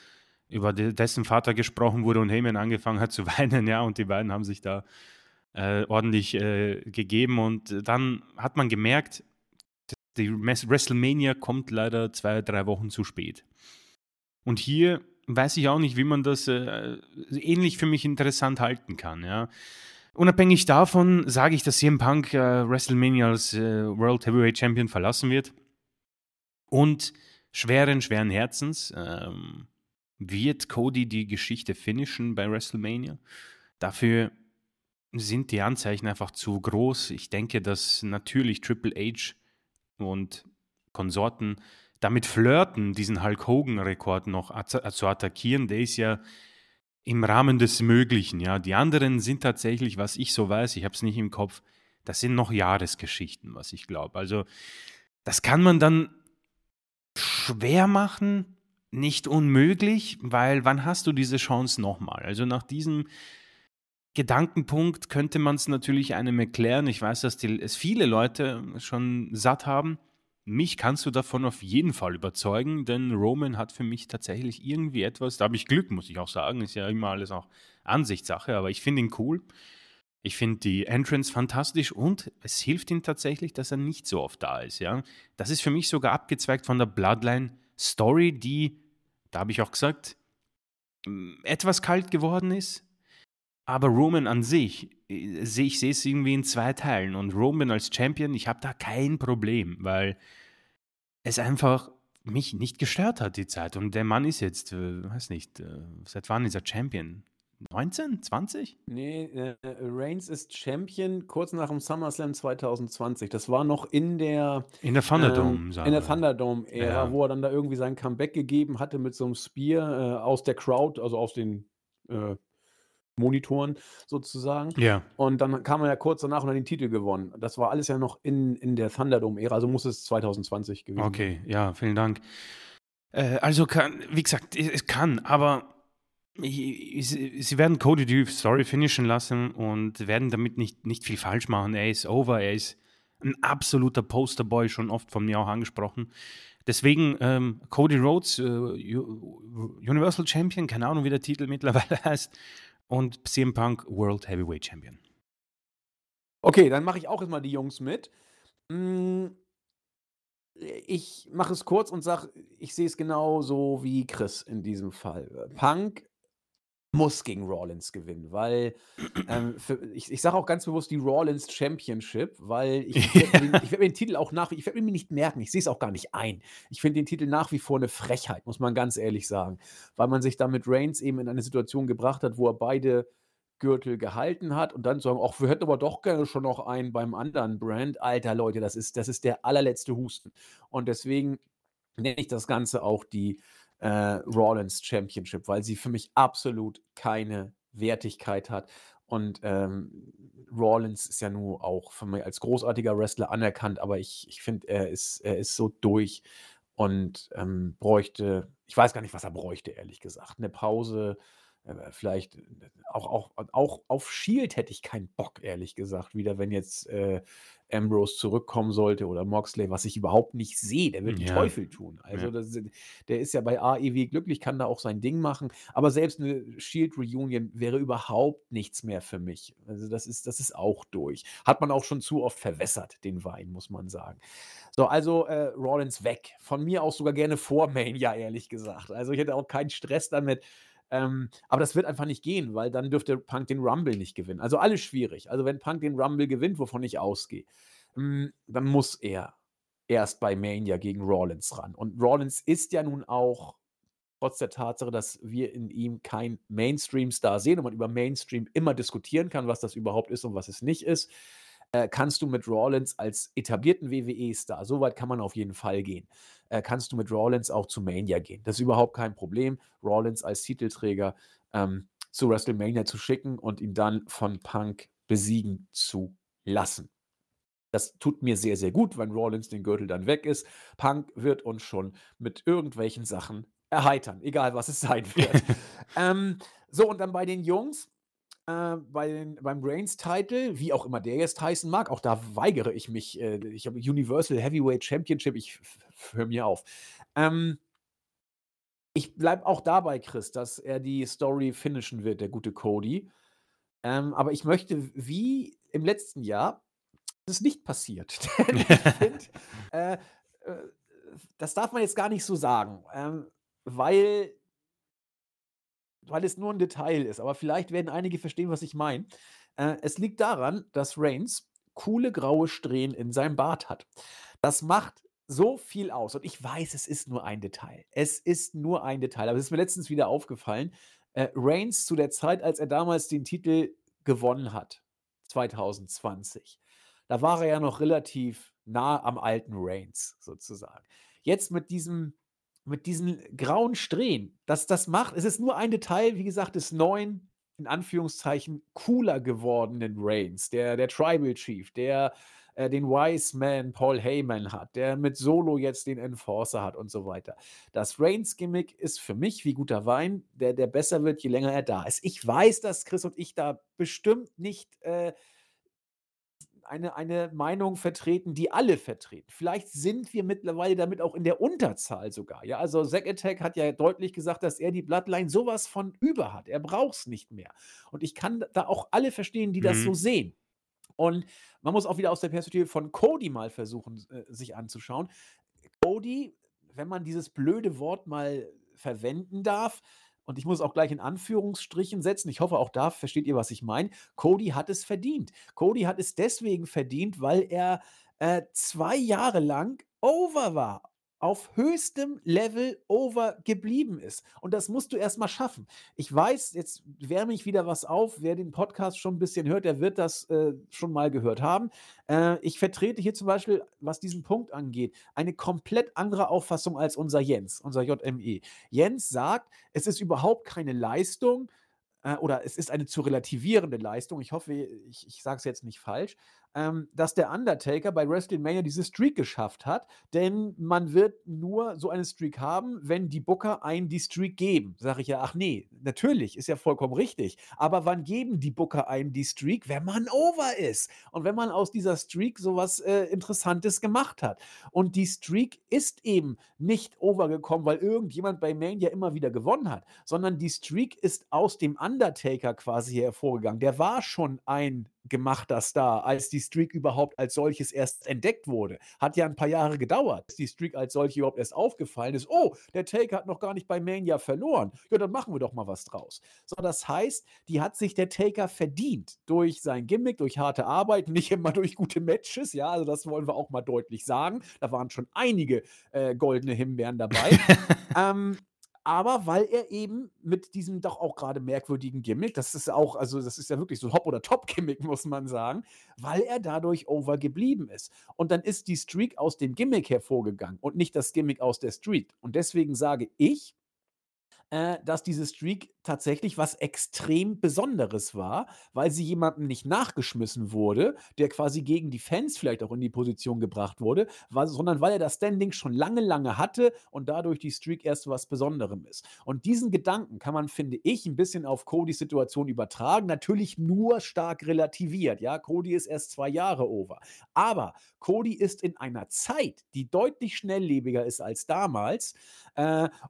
über dessen Vater gesprochen wurde und Heyman angefangen hat zu weinen, ja, und die beiden haben sich da ordentlich gegeben und dann hat man gemerkt, die WrestleMania kommt leider 2-3 Wochen zu spät. Und hier weiß ich auch nicht, wie man das ähnlich für mich interessant halten kann, ja. Unabhängig davon sage ich, dass CM Punk WrestleMania als World Heavyweight Champion verlassen wird. Und schweren Herzens wird Cody die Geschichte finishen bei WrestleMania. Dafür sind die Anzeichen einfach zu groß. Ich denke, dass natürlich Triple H und Konsorten damit flirten, diesen Hulk Hogan-Rekord noch zu attackieren. Der ist ja im Rahmen des Möglichen, ja. Die anderen sind tatsächlich, was ich so weiß, ich habe es nicht im Kopf, das sind noch Jahresgeschichten, was ich glaube. Also das kann man dann schwer machen, nicht unmöglich, weil wann hast du diese Chance nochmal? Also nach diesem Gedankenpunkt könnte man es natürlich einem erklären. Ich weiß, dass es viele Leute schon satt haben. Mich kannst du davon auf jeden Fall überzeugen, denn Roman hat für mich tatsächlich irgendwie etwas, da habe ich Glück, muss ich auch sagen, ist ja immer alles auch Ansichtssache, aber ich finde ihn cool, ich finde die Entrance fantastisch und es hilft ihm tatsächlich, dass er nicht so oft da ist, ja. Das ist für mich sogar abgezweigt von der Bloodline-Story, die, da habe ich auch gesagt, etwas kalt geworden ist, aber Roman an sich, ich sehe es irgendwie in 2 Teilen und Roman als Champion, ich habe da kein Problem, weil es einfach mich nicht gestört hat, die Zeit. Und der Mann ist jetzt, weiß nicht, seit wann ist er Champion? 19? 20? Nee, Reigns ist Champion kurz nach dem SummerSlam 2020. Das war noch in der Thunderdome-Ära, ja. Wo er dann da irgendwie sein Comeback gegeben hatte mit so einem Spear aus der Crowd, also aus den Monitoren sozusagen. Ja. Und dann kam er ja kurz danach und hat den Titel gewonnen. Das war alles ja noch in der Thunderdome-Ära, also muss es 2020 gewesen sein. Okay, ja, vielen Dank. Also kann, wie gesagt, es kann, aber sie werden Cody die Story finishen lassen und werden damit nicht viel falsch machen. Er ist over, er ist ein absoluter Posterboy, schon oft von mir auch angesprochen. Deswegen Cody Rhodes, Universal Champion, keine Ahnung, wie der Titel mittlerweile heißt, und CM Punk World Heavyweight Champion. Okay, dann mache ich auch erstmal die Jungs mit. Ich mache es kurz und sage, ich sehe es genauso wie Chris in diesem Fall. Punk muss gegen Rollins gewinnen, weil ich sage auch ganz bewusst die Rollins Championship, weil ich werde mir den Titel auch ich werde mir nicht merken, ich sehe es auch gar nicht ein. Ich finde den Titel nach wie vor eine Frechheit, muss man ganz ehrlich sagen, weil man sich damit Reigns eben in eine Situation gebracht hat, wo er beide Gürtel gehalten hat und dann sagen, ach, wir hätten aber doch gerne schon noch einen beim anderen Brand. Alter Leute, das ist der allerletzte Husten. Und deswegen nenne ich das Ganze auch die Rollins Championship, weil sie für mich absolut keine Wertigkeit hat. Und Rollins ist ja nur auch für mich als großartiger Wrestler anerkannt, aber ich finde, er ist so durch und bräuchte, ich weiß gar nicht, was er bräuchte, ehrlich gesagt, eine Pause. Vielleicht auch auf Shield hätte ich keinen Bock, ehrlich gesagt, wieder, wenn jetzt Ambrose zurückkommen sollte oder Moxley, was ich überhaupt nicht sehe. Der wird den Teufel tun. Also der ist ja bei AEW glücklich, kann da auch sein Ding machen. Aber selbst eine Shield-Reunion wäre überhaupt nichts mehr für mich. Also das ist auch durch. Hat man auch schon zu oft verwässert, den Wein, muss man sagen. So, also Rollins weg. Von mir aus sogar gerne vor Mania, ehrlich gesagt. Also ich hätte auch keinen Stress damit. Aber das wird einfach nicht gehen, weil dann dürfte Punk den Rumble nicht gewinnen. Also alles schwierig. Also wenn Punk den Rumble gewinnt, wovon ich ausgehe, dann muss er erst bei Mania gegen Rollins ran. Und Rollins ist ja nun auch, trotz der Tatsache, dass wir in ihm keinen Mainstream-Star sehen und man über Mainstream immer diskutieren kann, was das überhaupt ist und was es nicht ist, kannst du mit Rollins als etablierten WWE-Star, so weit kann man auf jeden Fall gehen, kannst du mit Rollins auch zu Mania gehen. Das ist überhaupt kein Problem, Rollins als Titelträger zu WrestleMania zu schicken und ihn dann von Punk besiegen zu lassen. Das tut mir sehr, sehr gut, wenn Rollins den Gürtel dann weg ist. Punk wird uns schon mit irgendwelchen Sachen erheitern, egal was es sein wird. So, und dann bei den Jungs, beim Reigns-Title, wie auch immer der jetzt heißen mag, auch da weigere ich mich. Ich habe Universal Heavyweight Championship, ich höre mir auf. Ich bleibe auch dabei, Chris, dass er die Story finishen wird, der gute Cody. Aber ich möchte, wie im letzten Jahr, das ist nicht passiert. Denn ich finde, das darf man jetzt gar nicht so sagen, weil es nur ein Detail ist, aber vielleicht werden einige verstehen, was ich meine. Es liegt daran, dass Reigns coole graue Strähnen in seinem Bart hat. Das macht so viel aus. Und ich weiß, es ist nur ein Detail. Es ist nur ein Detail. Aber es ist mir letztens wieder aufgefallen. Reigns zu der Zeit, als er damals den Titel gewonnen hat, 2020, da war er ja noch relativ nah am alten Reigns sozusagen. Jetzt mit diesen grauen Strähnen, das macht, es ist nur ein Detail, wie gesagt, des neuen, in Anführungszeichen, cooler gewordenen Reigns, der Tribal Chief, der den Wise Man Paul Heyman hat, der mit Solo jetzt den Enforcer hat und so weiter. Das Reigns-Gimmick ist für mich wie guter Wein, der besser wird, je länger er da ist. Ich weiß, dass Chris und ich da bestimmt nicht eine Meinung vertreten, die alle vertreten. Vielleicht sind wir mittlerweile damit auch in der Unterzahl sogar. Ja? Also Zack Attack hat ja deutlich gesagt, dass er die Bloodline sowas von über hat. Er braucht es nicht mehr. Und ich kann da auch alle verstehen, die das so sehen. Und man muss auch wieder aus der Perspektive von Cody mal versuchen, sich anzuschauen. Cody, wenn man dieses blöde Wort mal verwenden darf, und ich muss auch gleich in Anführungsstrichen setzen. Ich hoffe, auch da versteht ihr, was ich meine. Cody hat es verdient. Cody hat es deswegen verdient, weil er 2 Jahre lang over war. auf höchstem Level over geblieben ist. Und das musst du erstmal schaffen. Ich weiß, jetzt wärme ich wieder was auf. Wer den Podcast schon ein bisschen hört, der wird das schon mal gehört haben. Ich vertrete hier zum Beispiel, was diesen Punkt angeht, eine komplett andere Auffassung als unser Jens, unser JME. Jens sagt, es ist überhaupt keine Leistung, oder es ist eine zu relativierende Leistung, ich hoffe, ich sage es jetzt nicht falsch, dass der Undertaker bei WrestleMania diese Streak geschafft hat, denn man wird nur so eine Streak haben, wenn die Booker einen die Streak geben. Sage ich ja, ach nee, natürlich, ist ja vollkommen richtig, aber wann geben die Booker einen die Streak? Wenn man over ist und wenn man aus dieser Streak sowas Interessantes gemacht hat. Und die Streak ist eben nicht overgekommen, weil irgendjemand bei Mania immer wieder gewonnen hat, sondern die Streak ist aus dem Undertaker quasi hier hervorgegangen. Der war schon ein gemachter Star, als die Streak überhaupt als solches erst entdeckt wurde. Hat ja ein paar Jahre gedauert, bis die Streak als solche überhaupt erst aufgefallen ist. Oh, der Taker hat noch gar nicht bei Mania verloren. Ja, dann machen wir doch mal was draus. So, das heißt, die hat sich der Taker verdient. Durch sein Gimmick, durch harte Arbeit, nicht immer durch gute Matches. Ja, also das wollen wir auch mal deutlich sagen. Da waren schon einige goldene Himbeeren dabei. Aber weil er eben mit diesem doch auch gerade merkwürdigen Gimmick, das ist auch, also das ist ja wirklich so Hop- oder Top-Gimmick, muss man sagen, weil er dadurch over geblieben ist. Und dann ist die Streak aus dem Gimmick hervorgegangen und nicht das Gimmick aus der Streak. Und deswegen sage ich, dass diese Streak tatsächlich was extrem Besonderes war, weil sie jemandem nicht nachgeschmissen wurde, der quasi gegen die Fans vielleicht auch in die Position gebracht wurde, sondern weil er das Standing schon lange, lange hatte und dadurch die Streak erst was Besonderem ist. Und diesen Gedanken kann man, finde ich, ein bisschen auf Codys Situation übertragen, natürlich nur stark relativiert. Ja, Cody ist erst 2 Jahre over. Aber Cody ist in einer Zeit, die deutlich schnelllebiger ist als damals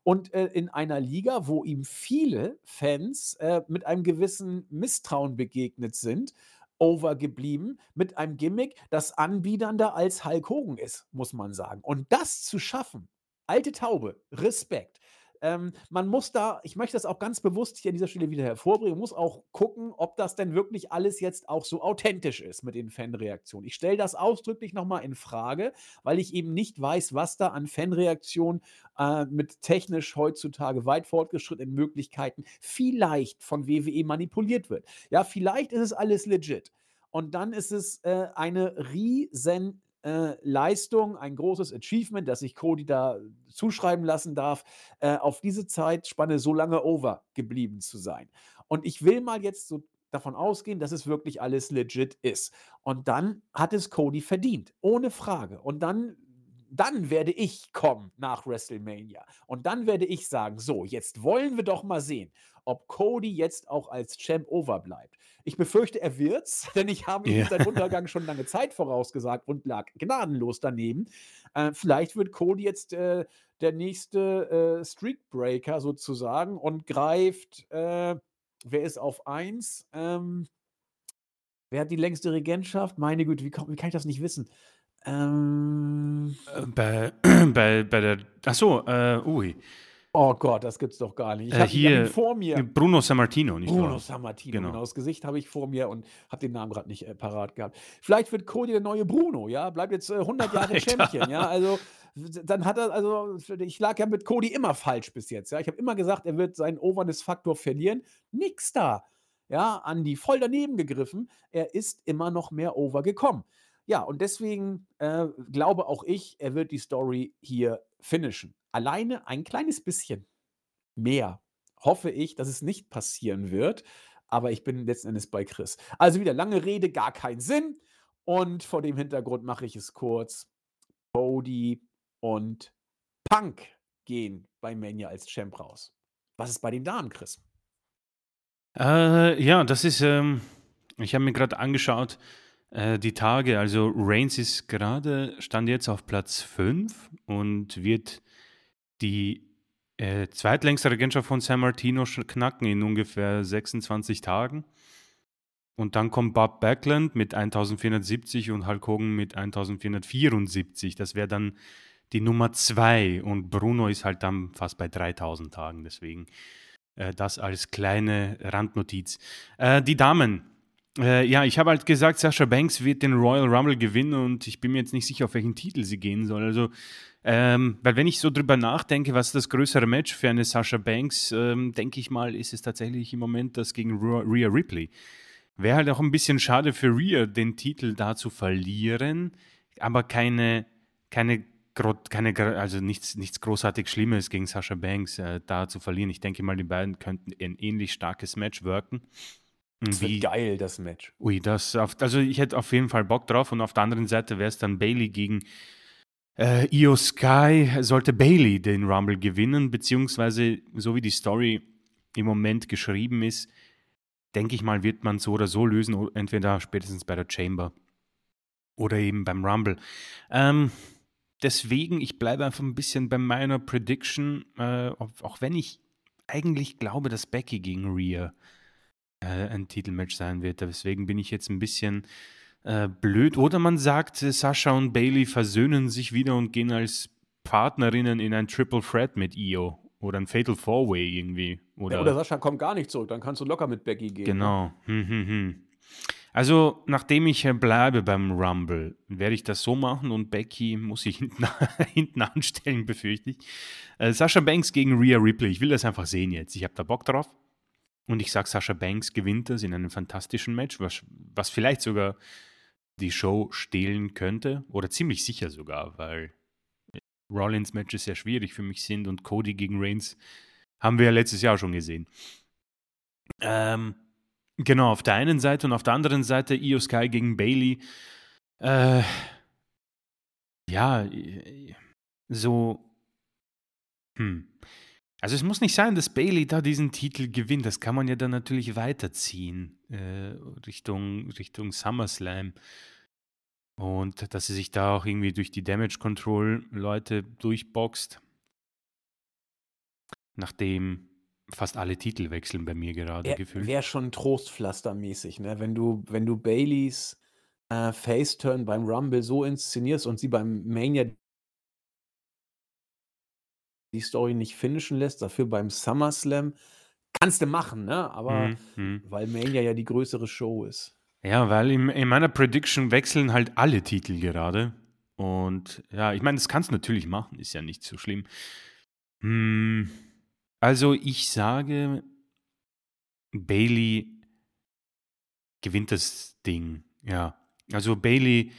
und in einer Liga, wo ihm viele Fans mit einem gewissen Misstrauen begegnet sind, overgeblieben, mit einem Gimmick, das anbiedernder als Hulk Hogan ist, muss man sagen. Und das zu schaffen, alte Taube, Respekt. Man muss da, ich möchte das auch ganz bewusst hier an dieser Stelle wieder hervorbringen, muss auch gucken, ob das denn wirklich alles jetzt auch so authentisch ist mit den Fanreaktionen. Ich stelle das ausdrücklich nochmal in Frage, weil ich eben nicht weiß, was da an Fanreaktionen mit technisch heutzutage weit fortgeschrittenen Möglichkeiten vielleicht von WWE manipuliert wird. Ja, vielleicht ist es alles legit. Und dann ist es eine riesen Leistung, ein großes Achievement, das ich Cody da zuschreiben lassen darf, auf diese Zeitspanne so lange over geblieben zu sein. Und ich will mal jetzt so davon ausgehen, dass es wirklich alles legit ist. Und dann hat es Cody verdient, ohne Frage. Und dann werde ich kommen nach WrestleMania. Und dann werde ich sagen, so, jetzt wollen wir doch mal sehen, ob Cody jetzt auch als Champ over bleibt. Ich befürchte, er wird's, denn ich habe ihm seinen Untergang schon lange Zeit vorausgesagt und lag gnadenlos daneben. Vielleicht wird Cody jetzt der nächste Streakbreaker sozusagen und greift, wer ist auf 1? Wer hat die längste Regentschaft? Meine Güte, wie kann ich das nicht wissen? Bei der. Achso, ui. Oh Gott, das gibt's doch gar nicht. Ich habe ihn vor mir. Bruno Sammartino, nicht wahr? Bruno Sammartino, genau. Das Gesicht habe ich vor mir und habe den Namen gerade nicht parat gehabt. Vielleicht wird Cody der neue Bruno, ja? Bleibt jetzt 100 Jahre Alter. Champion, ja? Also, dann hat er, also, ich lag ja mit Cody immer falsch bis jetzt, ja? Ich habe immer gesagt, er wird seinen Overness-Faktor verlieren. Nix da, ja? Andy voll daneben gegriffen. Er ist immer noch mehr over gekommen. Ja, und deswegen glaube auch ich, er wird die Story hier finishen. Alleine ein kleines bisschen mehr hoffe ich, dass es nicht passieren wird. Aber ich bin letzten Endes bei Chris. Also wieder lange Rede, gar keinen Sinn. Und vor dem Hintergrund mache ich es kurz. Cody und Punk gehen bei Mania als Champ raus. Was ist bei den Damen, Chris? Ja, das ist, ich habe mir gerade angeschaut, die Tage, also Reigns ist gerade, stand jetzt auf Platz 5 und wird die zweitlängste Regentschaft von Sammartino knacken in ungefähr 26 Tagen. Und dann kommt Bob Backlund mit 1470 und Hulk Hogan mit 1474. Das wäre dann die Nummer 2 und Bruno ist halt dann fast bei 3000 Tagen. Deswegen das als kleine Randnotiz. Die Damen. Ja, ich habe halt gesagt, Sasha Banks wird den Royal Rumble gewinnen und ich bin mir jetzt nicht sicher, auf welchen Titel sie gehen soll. Also, weil wenn ich so drüber nachdenke, was das größere Match für eine Sasha Banks, denke ich mal, ist es tatsächlich im Moment das gegen Rhea Ripley. Wäre halt auch ein bisschen schade für Rhea, den Titel da zu verlieren, aber also nichts großartig Schlimmes gegen Sasha Banks da zu verlieren. Ich denke mal, die beiden könnten ein ähnlich starkes Match worken. Das wird geil, das Match. Ui, also ich hätte auf jeden Fall Bock drauf. Und auf der anderen Seite wäre es dann Bayley gegen Io Sky. Sollte Bayley den Rumble gewinnen, beziehungsweise so wie die Story im Moment geschrieben ist, denke ich mal, wird man so oder so lösen, entweder spätestens bei der Chamber oder eben beim Rumble. Deswegen, ich bleibe einfach ein bisschen bei meiner Prediction, auch wenn ich eigentlich glaube, dass Becky gegen Rhea ein Titelmatch sein wird. Deswegen bin ich jetzt ein bisschen blöd. Oder man sagt, Sasha und Bayley versöhnen sich wieder und gehen als Partnerinnen in ein Triple Threat mit Io oder ein Fatal Four-Way irgendwie. Oder Sasha kommt gar nicht zurück, dann kannst du locker mit Becky gehen. Genau. Also, nachdem ich bleibe beim Rumble, werde ich das so machen und Becky muss ich hinten anstellen, befürchte ich. Sasha Banks gegen Rhea Ripley. Ich will das einfach sehen jetzt. Ich habe da Bock drauf. Und ich sage, Sasha Banks gewinnt das in einem fantastischen Match, was vielleicht sogar die Show stehlen könnte. Oder ziemlich sicher sogar, weil Rollins-Matches sehr schwierig für mich sind. Und Cody gegen Reigns haben wir ja letztes Jahr schon gesehen. Genau, auf der einen Seite. Und auf der anderen Seite Io Sky gegen Bayley. Ja, so... Also es muss nicht sein, dass Bayley da diesen Titel gewinnt. Das kann man ja dann natürlich weiterziehen Richtung SummerSlam. Und dass sie sich da auch irgendwie durch die Damage Control Leute durchboxt. Nachdem fast alle Titel wechseln bei mir gerade gefühlt. Wäre schon trostpflastermäßig, ne? Wenn du Baileys Face-Turn beim Rumble so inszenierst und sie beim Mania die Story nicht finishen lässt, dafür beim SummerSlam kannst du machen, ne? Aber weil Mania ja die größere Show ist. Ja, weil in meiner Prediction wechseln halt alle Titel gerade. Und ja, ich meine, das kannst du natürlich machen, ist ja nicht so schlimm. Also ich sage, Bayley gewinnt das Ding, ja. Also Bayley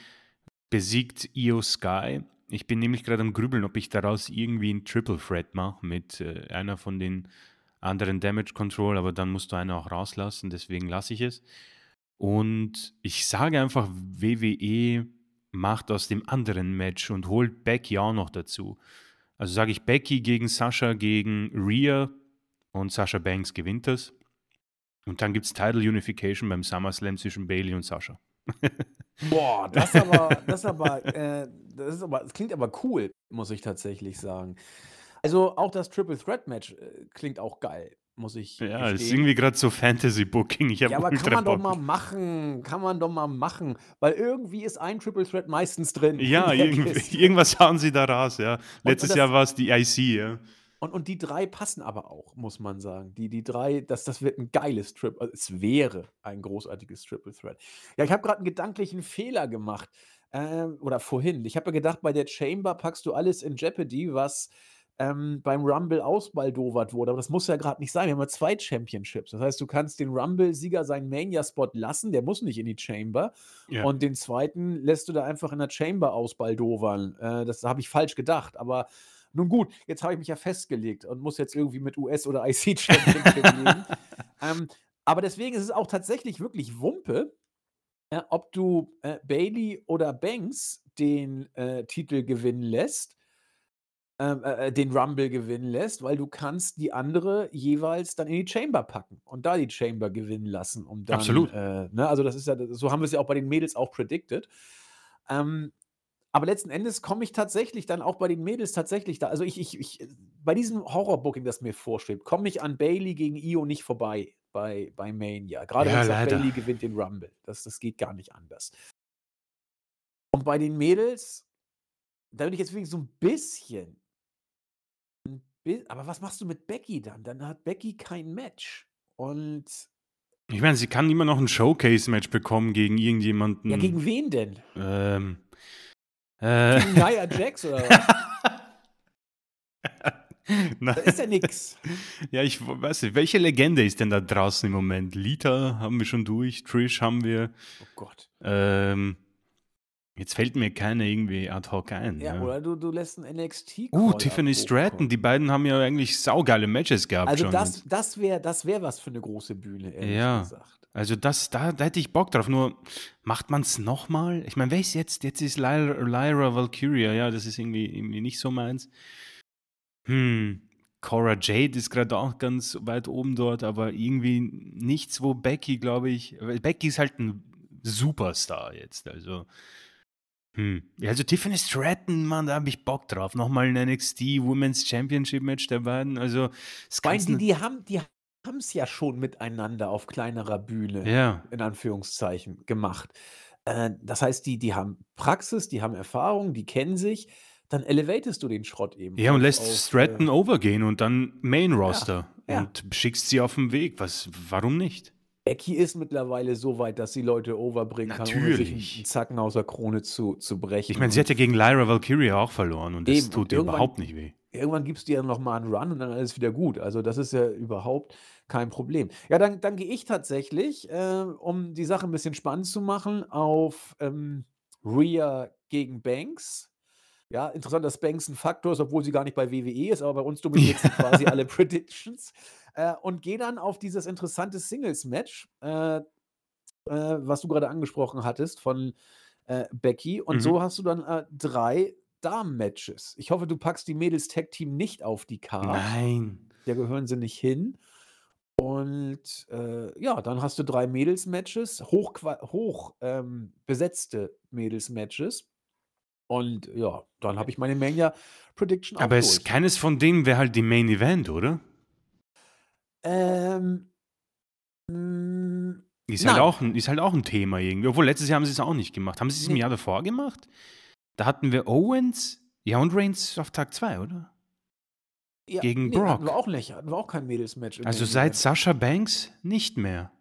besiegt Io Sky. Ich bin nämlich gerade am Grübeln, ob ich daraus irgendwie ein Triple Threat mache mit einer von den anderen Damage Control, aber dann musst du eine auch rauslassen, deswegen lasse ich es. Und ich sage einfach, WWE macht aus dem anderen Match und holt Becky auch noch dazu. Also sage ich Becky gegen Sasha gegen Rhea und Sasha Banks gewinnt das. Und dann gibt es Title Unification beim SummerSlam zwischen Bayley und Sasha. Boah, das klingt aber cool, muss ich tatsächlich sagen. Also auch das Triple Threat Match klingt auch geil, muss ich gestehen. Ja, das ist irgendwie gerade so Fantasy Booking. Ja, aber kann man doch mal machen, weil irgendwie ist ein Triple Threat meistens drin. Ja, irgendwas hauen sie da raus, ja. Letztes Jahr war es die IC, ja. Und die drei passen aber auch, muss man sagen. Die drei, das wird ein geiles Triple. Also es wäre ein großartiges Triple Threat. Ja, ich habe gerade einen gedanklichen Fehler gemacht. Oder vorhin. Ich habe ja gedacht, bei der Chamber packst du alles in Jeopardy, was beim Rumble ausbaldowert wurde. Aber das muss ja gerade nicht sein. Wir haben ja 2 Championships. Das heißt, du kannst den Rumble-Sieger seinen Mania-Spot lassen. Der muss nicht in die Chamber. Yeah. Und den zweiten lässt du da einfach in der Chamber ausbaldowern. Das habe ich falsch gedacht. Aber nun gut, jetzt habe ich mich ja festgelegt und muss jetzt irgendwie mit US- oder IC-Championship leben. Aber deswegen ist es auch tatsächlich wirklich Wumpe, ob du Bayley oder Banks den Titel gewinnen lässt, den Rumble gewinnen lässt, weil du kannst die andere jeweils dann in die Chamber packen und da die Chamber gewinnen lassen. Um dann, absolut. Also das ist ja, so haben wir es ja auch bei den Mädels auch predicted. Aber letzten Endes komme ich tatsächlich dann auch bei den Mädels tatsächlich da. Also ich bei diesem Horrorbooking, das mir vorschwebt, komme ich an Bayley gegen Io nicht vorbei bei Mania. Gerade wenn ich sage, Bayley gewinnt den Rumble. Das geht gar nicht anders. Und bei den Mädels, da bin ich jetzt wirklich so ein bisschen. Aber was machst du mit Becky dann? Dann hat Becky kein Match. Und Ich meine, sie kann immer noch ein Showcase-Match bekommen gegen irgendjemanden. Ja, gegen wen denn? Gegen Nia Jax oder was? Nein. Da ist ja nix. Ja, ich weiß nicht, welche Legende ist denn da draußen im Moment? Lita haben wir schon durch, Trish haben wir. Oh Gott. Jetzt fällt mir keine irgendwie ad hoc ein. Ja, ja. Oder du lässt einen NXT Tiffany Stratton, die beiden haben ja eigentlich saugeile Matches gehabt also schon. Also das wäre was für eine große Bühne, ehrlich gesagt. Also da hätte ich Bock drauf, nur macht man es nochmal? Ich meine, wer ist jetzt? Jetzt ist Lyra Valkyria, ja, das ist irgendwie nicht so meins. Cora Jade ist gerade auch ganz weit oben dort, aber irgendwie nichts, wo Becky, glaube ich, Becky ist halt ein Superstar jetzt, also Also Tiffany Stratton, Mann, da habe ich Bock drauf, nochmal ein NXT Women's Championship Match der beiden, also die haben es ja schon miteinander auf kleinerer Bühne, in Anführungszeichen, gemacht. Das heißt, die haben Praxis, die haben Erfahrung, die kennen sich, dann elevatest du den Schrott eben. Ja, und lässt Stratton overgehen und dann Main-Roster und schickst sie auf den Weg. Warum nicht? Becky ist mittlerweile so weit, dass sie Leute overbringen kann, um sich einen Zacken aus der Krone zu brechen. Ich meine, sie hat ja gegen Lyra Valkyria auch verloren und das tut ihr überhaupt nicht weh. Irgendwann gibst du ja nochmal einen Run und dann alles wieder gut. Also das ist ja überhaupt kein Problem. Ja, dann gehe ich tatsächlich, um die Sache ein bisschen spannend zu machen, auf Rhea gegen Banks. Ja, interessant, dass Banks ein Faktor ist, obwohl sie gar nicht bei WWE ist, aber bei uns dominiert sie quasi alle Predictions. Und gehe dann auf dieses interessante Singles-Match, was du gerade angesprochen hattest von Becky. Und so hast du dann 3 Damen-Matches. Ich hoffe, du packst die Mädels-Tag-Team nicht auf die Karte. Nein. Da gehören sie nicht hin. Und dann hast du 3 Mädels-Matches, besetzte Mädels-Matches. Und ja, dann habe ich meine Mania-Prediction auch. Aber keines von denen wäre halt die Main-Event, oder? Ist halt auch ein Thema irgendwie. Obwohl, letztes Jahr haben sie es auch nicht gemacht. Haben sie es im Jahr davor gemacht? Da hatten wir Owens, und Reigns auf Tag 2, oder? Ja, gegen Brock. Hatten wir auch kein Mädels-Match. Also seit Sasha Banks nicht mehr.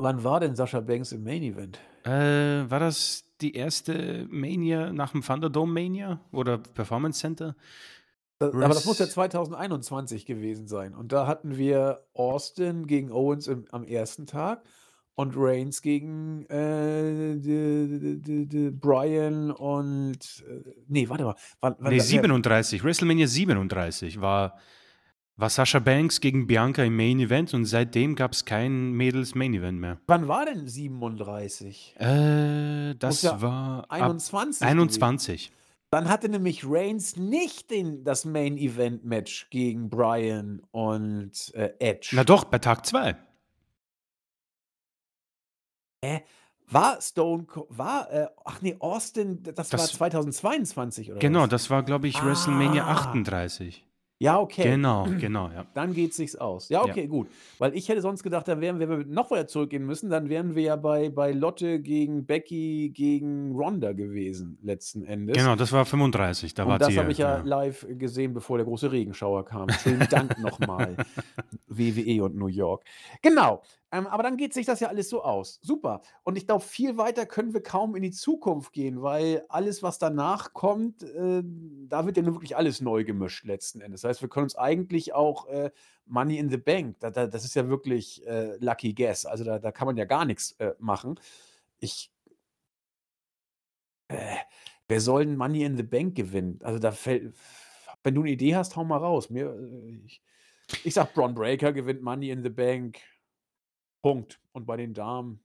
Wann war denn Sasha Banks im Main-Event? War das die erste Mania nach dem Thunderdome-Mania oder Performance Center? Aber das muss ja 2021 gewesen sein. Und da hatten wir Austin gegen Owens am ersten Tag und Reigns gegen Bryan und... nee, warte mal. 37. WrestleMania 37 war Sasha Banks gegen Bianca im Main Event und seitdem gab es kein Mädels Main Event mehr. Wann war denn 37? Das war 21. 21. Dann hatte nämlich Reigns nicht das Main Event Match gegen Bryan und Edge. Na doch, bei Tag 2. Austin, das war 2022 oder genau, was? Genau, das war, glaube ich, WrestleMania 38. Ja, okay. Genau, ja. Dann geht es sich aus. Ja, okay, gut. Weil ich hätte sonst gedacht, dann wären wir noch weiter zurückgehen müssen, dann wären wir ja bei Lotte gegen Becky gegen Ronda gewesen, letzten Endes. Genau, das war 35. Das habe ich ja live gesehen, bevor der große Regenschauer kam. Vielen Dank nochmal, WWE und New York. Genau. Aber dann geht sich das ja alles so aus. Super. Und ich glaube, viel weiter können wir kaum in die Zukunft gehen, weil alles, was danach kommt, da wird ja nun wirklich alles neu gemischt letzten Endes. Das heißt, wir können uns eigentlich auch Money in the Bank, das ist ja wirklich Lucky Guess. Also da kann man ja gar nichts machen. Wer soll denn Money in the Bank gewinnen? Also wenn du eine Idee hast, hau mal raus. Ich sag, Bron Breaker gewinnt Money in the Bank. Punkt. Und bei den Damen.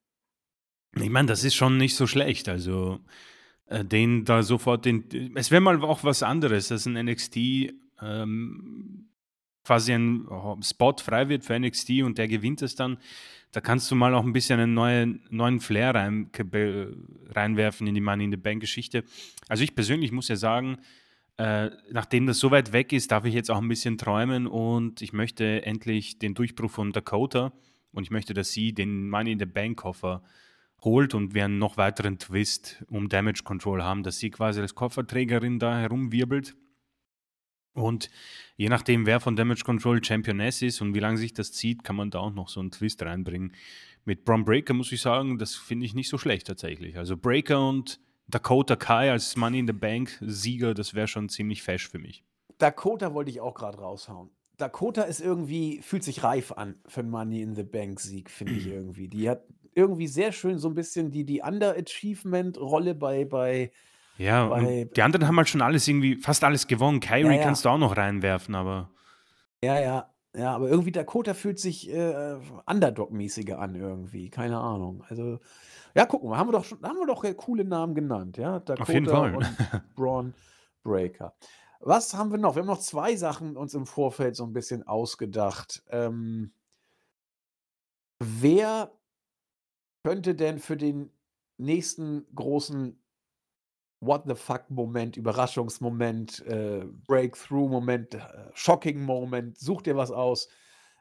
Ich meine, das ist schon nicht so schlecht. Also, es wäre mal auch was anderes, dass ein NXT quasi ein Spot frei wird für NXT und der gewinnt es dann. Da kannst du mal auch ein bisschen einen neuen Flair reinwerfen in die Money in the Bank-Geschichte. Also, ich persönlich muss ja sagen, nachdem das so weit weg ist, darf ich jetzt auch ein bisschen träumen und ich möchte endlich den Durchbruch von Dakota. Und ich möchte, dass sie den Money in the Bank-Koffer holt und wir einen noch weiteren Twist um Damage Control haben, dass sie quasi als Kofferträgerin da herumwirbelt Und je nachdem, wer von Damage Control Championess ist und wie lange sich das zieht, kann man da auch noch so einen Twist reinbringen. Mit Bron Breaker muss ich sagen, das finde ich nicht so schlecht tatsächlich. Also Breaker und Dakota Kai als Money in the Bank Sieger, das wäre schon ziemlich fesch für mich. Dakota wollte ich auch gerade raushauen. Dakota ist irgendwie, fühlt sich reif an für einen Money in the Bank Sieg, finde ich irgendwie. Die hat irgendwie sehr schön so ein bisschen die Underachievement-Rolle bei ja, und die anderen haben halt schon alles irgendwie, fast alles gewonnen. Kairi kannst du auch noch reinwerfen, aber... Ja, aber irgendwie Dakota fühlt sich Underdog-mäßiger an irgendwie. Keine Ahnung. Also, ja, gucken wir, haben wir doch coole Namen genannt, ja? Dakota auf jeden Fall. Und Bron Breaker. Was haben wir noch? Wir haben noch zwei Sachen uns im Vorfeld so ein bisschen ausgedacht. Wer könnte denn für den nächsten großen What-the-fuck-Moment, Überraschungsmoment, Breakthrough-Moment, Shocking-Moment, such dir was aus,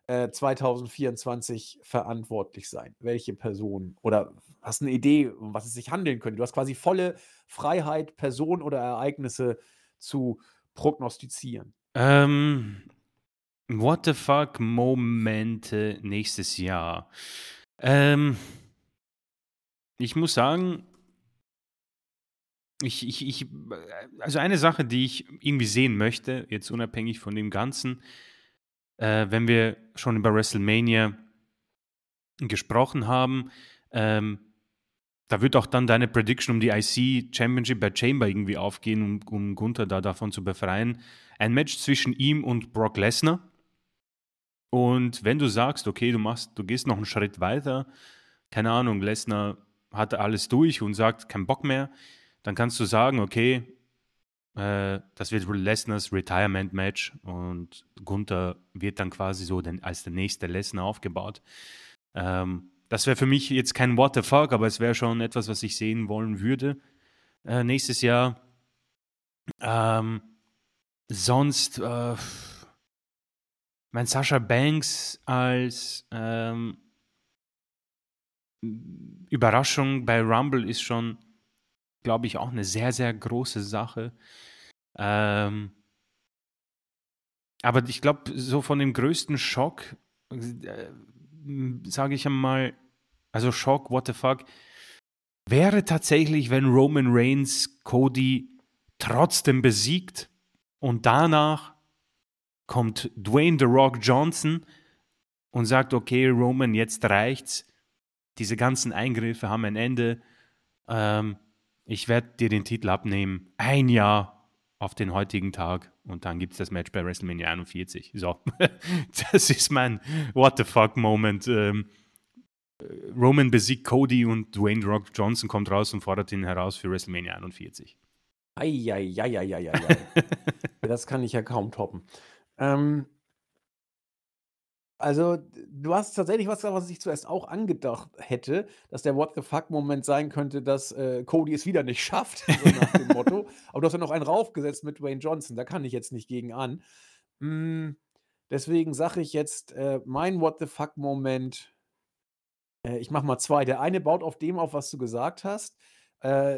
2024 verantwortlich sein? Welche Person? Oder hast du eine Idee, um was es sich handeln könnte? Du hast quasi volle Freiheit, Personen oder Ereignisse zu prognostizieren. What-the-fuck-Momente nächstes Jahr. Ich muss sagen, also eine Sache, die ich irgendwie sehen möchte, jetzt unabhängig von dem Ganzen, wenn wir schon über WrestleMania gesprochen haben, da wird auch dann deine Prediction um die IC Championship bei Chamber irgendwie aufgehen, um Gunther da davon zu befreien. Ein Match zwischen ihm und Brock Lesnar. Und wenn du sagst, okay, du gehst noch einen Schritt weiter, keine Ahnung, Lesnar hat alles durch und sagt, kein Bock mehr, dann kannst du sagen, okay, das wird Lesnars Retirement-Match und Gunther wird dann quasi so als der nächste Lesnar aufgebaut. Das wäre für mich jetzt kein What the fuck, aber es wäre schon etwas, was ich sehen wollen würde nächstes Jahr. Sonst, mein Sasha Banks als Überraschung bei Rumble ist schon, glaube ich, auch eine sehr, sehr große Sache. Aber ich glaube, so von dem größten Schock, sage ich einmal, also Schock, what the fuck, wäre tatsächlich, wenn Roman Reigns Cody trotzdem besiegt und danach kommt Dwayne The Rock Johnson und sagt, okay, Roman, jetzt reicht's. Diese ganzen Eingriffe haben ein Ende. Ich werde dir den Titel abnehmen. Ein Jahr auf den heutigen Tag. Und dann gibt es das Match bei WrestleMania 41. So, das ist mein What-the-fuck-Moment. Roman besiegt Cody und Dwayne The Rock Johnson kommt raus und fordert ihn heraus für WrestleMania 41. Eieieiei. Das kann ich ja kaum toppen. Also, du hast tatsächlich was gesagt, was ich zuerst auch angedacht hätte, dass der What-the-fuck-Moment sein könnte, dass Cody es wieder nicht schafft, so nach dem Motto. Aber du hast ja noch einen raufgesetzt mit Dwayne Johnson, da kann ich jetzt nicht gegen an. Deswegen sage ich jetzt, mein What-the-fuck-Moment, ich mache mal zwei. Der eine baut auf dem auf, was du gesagt hast.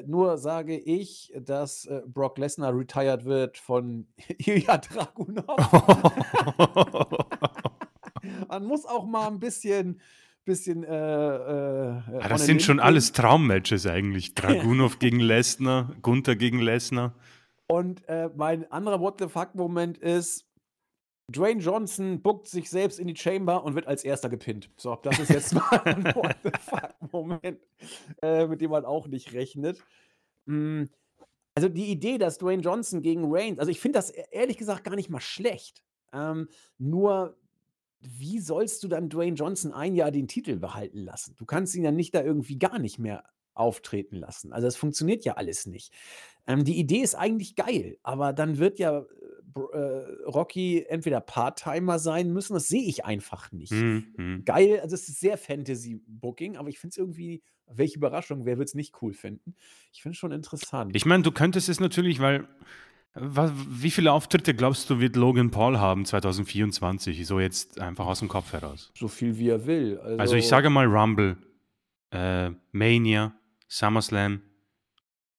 Nur sage ich, dass Brock Lesnar retired wird von Ilja Dragunov. Man muss auch mal ein bisschen das sind schon alles Traummatches eigentlich. Dragunov gegen Lesnar, Gunther gegen Lesnar. Und mein anderer What-the-fuck-Moment ist, Dwayne Johnson bookt sich selbst in die Chamber und wird als erster gepinnt. So, das ist jetzt mal ein What-the-fuck-Moment, mit dem man auch nicht rechnet. Also die Idee, dass Dwayne Johnson gegen Reigns, also ich finde das ehrlich gesagt gar nicht mal schlecht. Nur wie sollst du dann Dwayne Johnson ein Jahr den Titel behalten lassen? Du kannst ihn ja nicht da irgendwie gar nicht mehr auftreten lassen. Also das funktioniert ja alles nicht. Die Idee ist eigentlich geil, aber dann wird ja Rocky entweder Part-Timer sein müssen, das sehe ich einfach nicht. Geil, also es ist sehr Fantasy-Booking, aber ich finde es irgendwie, welche Überraschung, wer wird es nicht cool finden? Ich finde es schon interessant. Ich meine, du könntest es natürlich, weil wie viele Auftritte, glaubst du, wird Logan Paul haben 2024? So jetzt einfach aus dem Kopf heraus. So viel, wie er will. Also ich sage mal Rumble, Mania, SummerSlam,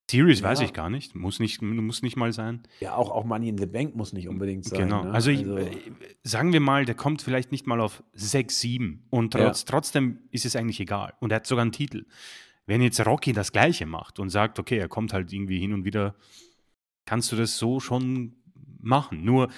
Series weiß ich gar nicht. Muss nicht mal sein. Ja, auch Money in the Bank muss nicht unbedingt sein. Genau. Ne? Also, sagen wir mal, der kommt vielleicht nicht mal auf 6, 7 und trotzdem ist es eigentlich egal. Und er hat sogar einen Titel. Wenn jetzt Rocky das Gleiche macht und sagt, okay, er kommt halt irgendwie hin und wieder, kannst du das so schon machen. Nur,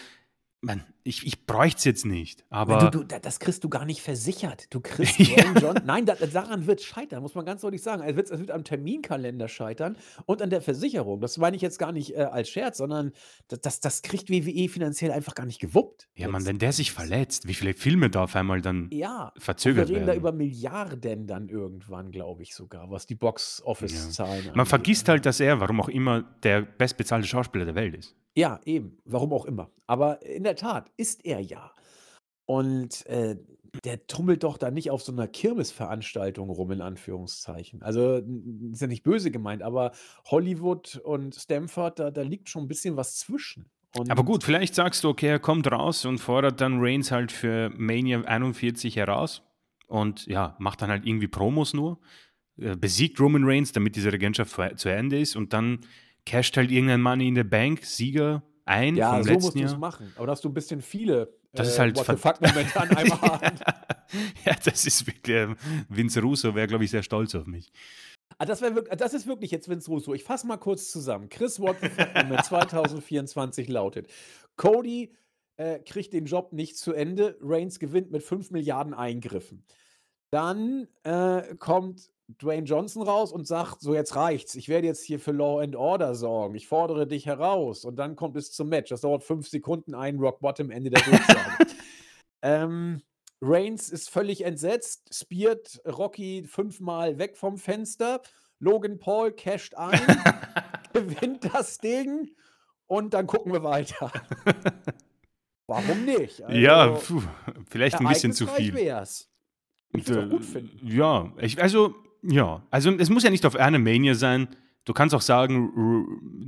man, ich bräuchte es jetzt nicht. Aber du, das kriegst du gar nicht versichert. Du kriegst Dwayne Johnson. Nein, daran wird es scheitern, muss man ganz deutlich sagen. Es wird am Terminkalender scheitern und an der Versicherung. Das meine ich jetzt gar nicht als Scherz, sondern das kriegt WWE finanziell einfach gar nicht gewuppt. Ja, man, wenn der sich verletzt, wie viele Filme da auf einmal dann verzögert werden? Wir reden da über Milliarden dann irgendwann, glaube ich sogar, was die Box-Office-Zahlen angeht. Man vergisst halt, dass er, warum auch immer, der bestbezahlte Schauspieler der Welt ist. Ja, eben. Warum auch immer. Aber in der Tat ist er ja. Und der tummelt doch da nicht auf so einer Kirmesveranstaltung rum, in Anführungszeichen. Also, ist ja nicht böse gemeint, aber Hollywood und Stamford, da liegt schon ein bisschen was zwischen. Und aber gut, vielleicht sagst du, okay, er kommt raus und fordert dann Reigns halt für Mania 41 heraus und macht dann halt irgendwie Promos nur, besiegt Roman Reigns, damit diese Regentschaft zu Ende ist und dann casht halt irgendein Money in the Bank, Sieger ein vom letzten Jahr. Ja, so musst du es machen. Aber da hast du ein bisschen viele halt What-the-Fuck-Momente an einmal haben. Ja, das ist wirklich, Vince Russo wäre, glaube ich, sehr stolz auf mich. Ah, das ist wirklich jetzt Vince Russo. Ich fasse mal kurz zusammen. Chris What-the-Fuck-Moment 2024 lautet: Cody kriegt den Job nicht zu Ende, Reigns gewinnt mit 5 Milliarden Eingriffen. Dann kommt Dwayne Johnson raus und sagt, so jetzt reicht's, ich werde jetzt hier für Law and Order sorgen, ich fordere dich heraus, und dann kommt es zum Match, das dauert 5 Sekunden, ein Rock Bottom, Ende der Durchsage. Reigns ist völlig entsetzt, speart Rocky 5-mal weg vom Fenster, Logan Paul casht ein, gewinnt das Ding und dann gucken wir weiter. Warum nicht? Also, vielleicht ein bisschen zu viel. Wär's. Ich würde es auch gut finden. Ja, also es muss ja nicht auf eine Mania sein. Du kannst auch sagen,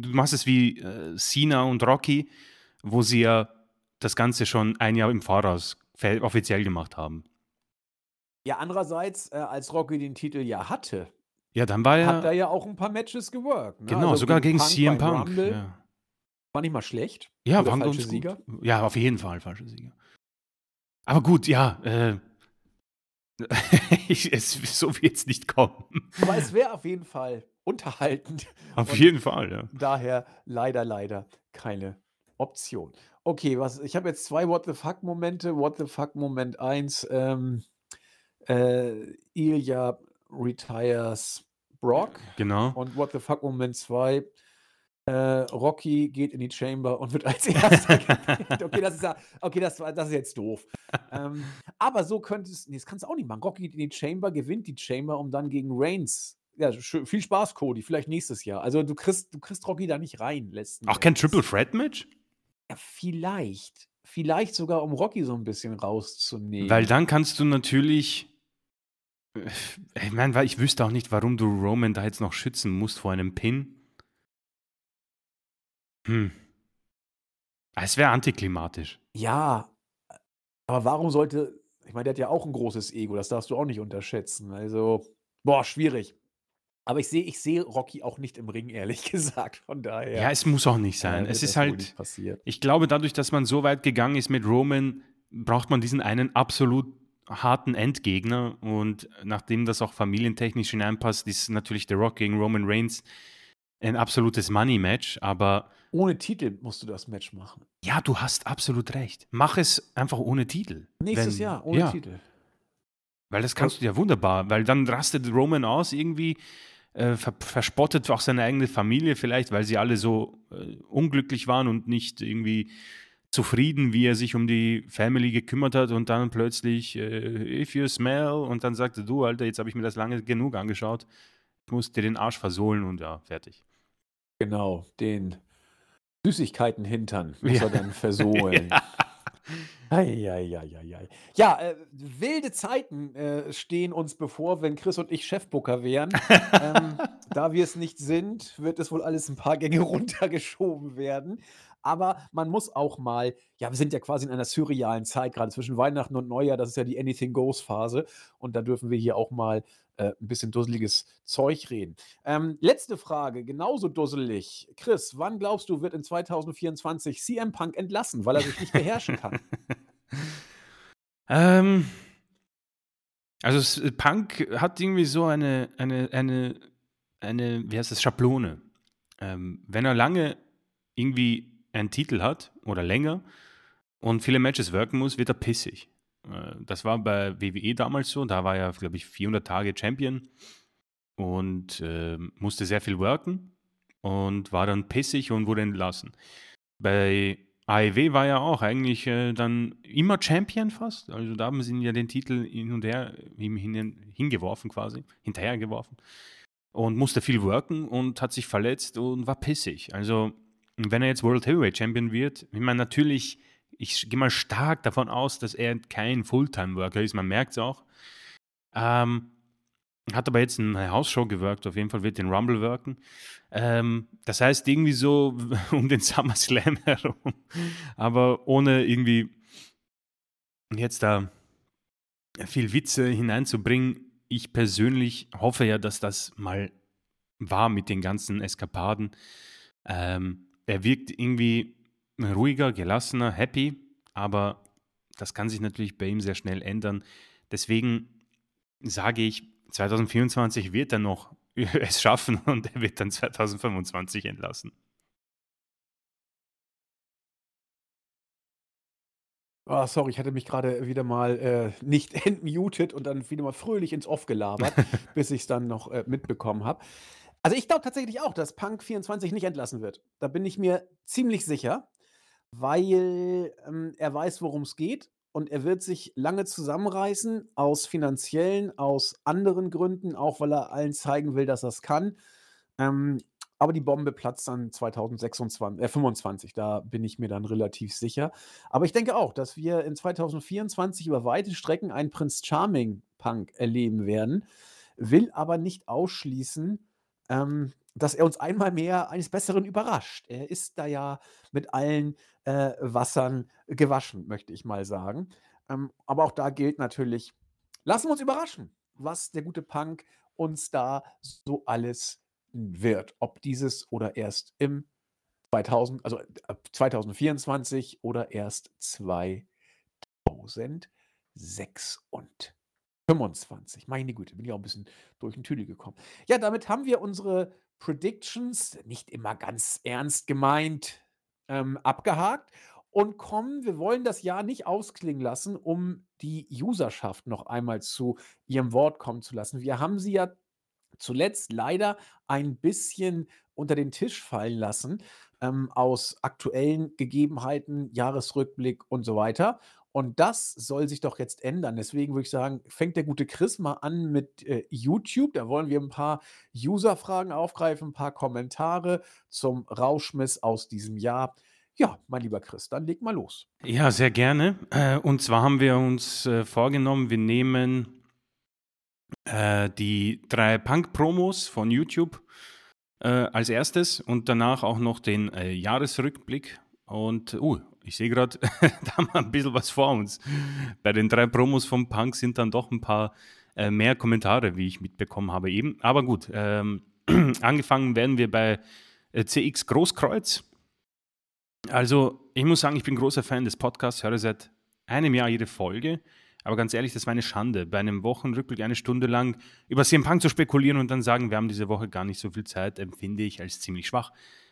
du machst es wie Cena und Rocky, wo sie ja das Ganze schon ein Jahr im Voraus offiziell gemacht haben. Ja, andererseits, als Rocky den Titel hatte, dann hat er ja auch ein paar Matches geworkt. Ne? Genau, also sogar gegen CM Punk. Ja. War nicht mal schlecht. Ja, war falsche Sieger. Gut. Ja, auf jeden Fall falsche Sieger. Aber gut, so wird es nicht kommen. Aber es wäre auf jeden Fall unterhaltend. Auf jeden Fall, Daher leider keine Option. Okay, ich habe jetzt 2 What-the-Fuck-Momente. What-the-Fuck-Moment 1. Ilya retires Brock. Genau. Und What-the-Fuck-Moment 2. Rocky geht in die Chamber und wird als Erster gewählt. Okay, das ist jetzt doof. Aber so das kannst du auch nicht machen. Rocky geht in die Chamber, gewinnt die Chamber, um dann gegen Reigns. Ja, viel Spaß, Cody, vielleicht nächstes Jahr. Also du kriegst Rocky da nicht rein. Auch kein Triple Threat Match? Ja, vielleicht sogar, um Rocky so ein bisschen rauszunehmen. Weil dann kannst du natürlich, ich meine, ich wüsste auch nicht, warum du Roman da jetzt noch schützen musst vor einem Pin. Es wäre antiklimatisch. Ja, aber warum sollte, ich meine, der hat ja auch ein großes Ego, das darfst du auch nicht unterschätzen. Also, schwierig. Aber ich sehe Rocky auch nicht im Ring, ehrlich gesagt, von daher. Ja, es muss auch nicht sein. Es ist halt, ich glaube, dadurch, dass man so weit gegangen ist mit Roman, braucht man diesen einen absolut harten Endgegner, und nachdem das auch familientechnisch hineinpasst, ist natürlich The Rock gegen Roman Reigns ein absolutes Money-Match, aber ohne Titel musst du das Match machen. Ja, du hast absolut recht. Mach es einfach ohne Titel. Nächstes Jahr ohne Titel. Weil das kannst du ja wunderbar, weil dann rastet Roman aus irgendwie, verspottet auch seine eigene Familie vielleicht, weil sie alle so unglücklich waren und nicht irgendwie zufrieden, wie er sich um die Family gekümmert hat, und dann plötzlich if you smell, und dann sagte du, Alter, jetzt habe ich mir das lange genug angeschaut, ich muss dir den Arsch versohlen, und fertig. Genau, den Süßigkeiten hintern muss er dann versohlen. Wilde Zeiten stehen uns bevor, wenn Chris und ich Chefbooker wären. Da wir es nicht sind, wird es wohl alles ein paar Gänge runtergeschoben werden. Aber man muss auch mal, wir sind ja quasi in einer surrealen Zeit, gerade zwischen Weihnachten und Neujahr, das ist ja die Anything-Goes-Phase. Und da dürfen wir hier auch mal ein bisschen dusseliges Zeug reden. Letzte Frage, genauso dusselig. Chris, wann glaubst du, wird in 2024 CM Punk entlassen, weil er sich nicht beherrschen kann? Also Punk hat irgendwie so eine wie heißt das, Schablone. Wenn er lange irgendwie einen Titel hat oder länger und viele Matches worken muss, wird er pissig. Das war bei WWE damals so, da war er, glaube ich, 400 Tage Champion und musste sehr viel worken und war dann pissig und wurde entlassen. Bei AEW war er auch eigentlich dann immer Champion fast, also da haben sie ihm ja den Titel hin und her hingeworfen quasi, hinterhergeworfen und musste viel worken und hat sich verletzt und war pissig. Also wenn er jetzt World Heavyweight Champion wird, ich meine natürlich, ich gehe mal stark davon aus, dass er kein Fulltime-Worker ist, man merkt es auch. Hat aber jetzt eine Hausshow geworkt, auf jeden Fall wird den Rumble worken. Das heißt irgendwie so um den SummerSlam herum, aber ohne irgendwie jetzt da viel Witze hineinzubringen. Ich persönlich hoffe ja, dass das mal war mit den ganzen Eskapaden. Er wirkt irgendwie ruhiger, gelassener, happy, aber das kann sich natürlich bei ihm sehr schnell ändern. Deswegen sage ich, 2024 wird er noch es schaffen und er wird dann 2025 entlassen. Oh, sorry, ich hatte mich gerade wieder mal nicht entmutet und dann wieder mal fröhlich ins Off gelabert, bis ich es dann noch mitbekommen habe. Also ich glaube tatsächlich auch, dass Punk 24 nicht entlassen wird. Da bin ich mir ziemlich sicher, weil er weiß, worum es geht. Und er wird sich lange zusammenreißen, aus finanziellen, aus anderen Gründen, auch weil er allen zeigen will, dass er es kann. Aber die Bombe platzt dann 2025, da bin ich mir dann relativ sicher. Aber ich denke auch, dass wir in 2024 über weite Strecken einen Prinz Charming-Punk erleben werden, will aber nicht ausschließen, dass er uns einmal mehr eines Besseren überrascht. Er ist da ja mit allen Wassern gewaschen, möchte ich mal sagen. Aber auch da gilt natürlich, lassen wir uns überraschen, was der gute Punk uns da so alles wird. Ob dieses oder erst im 2024 oder erst 2026. Meine Güte, bin ich auch ein bisschen durch den Tüdel gekommen. Ja, damit haben wir unsere Predictions, nicht immer ganz ernst gemeint, abgehakt und kommen, wir wollen das Jahr nicht ausklingen lassen, um die Userschaft noch einmal zu ihrem Wort kommen zu lassen. Wir haben sie ja zuletzt leider ein bisschen unter den Tisch fallen lassen, aus aktuellen Gegebenheiten, Jahresrückblick und so weiter. Und das soll sich doch jetzt ändern. Deswegen würde ich sagen, fängt der gute Chris mal an mit YouTube. Da wollen wir ein paar User-Fragen aufgreifen, ein paar Kommentare zum Rauschmiss aus diesem Jahr. Ja, mein lieber Chris, dann leg mal los. Ja, sehr gerne. Und zwar haben wir uns vorgenommen, wir nehmen die 3 Punk-Promos von YouTube als erstes und danach auch noch den Jahresrückblick. Und, ich sehe gerade, da haben wir ein bisschen was vor uns. Bei den 3 Promos vom Punk sind dann doch ein paar mehr Kommentare, wie ich mitbekommen habe eben. Aber gut, angefangen werden wir bei CX Großkreuz. Also, ich muss sagen, ich bin großer Fan des Podcasts, höre seit einem Jahr jede Folge. Aber ganz ehrlich, das war eine Schande, bei einem Wochenrückblick eine Stunde lang über CM Punk zu spekulieren und dann sagen, wir haben diese Woche gar nicht so viel Zeit, empfinde ich als ziemlich schwach.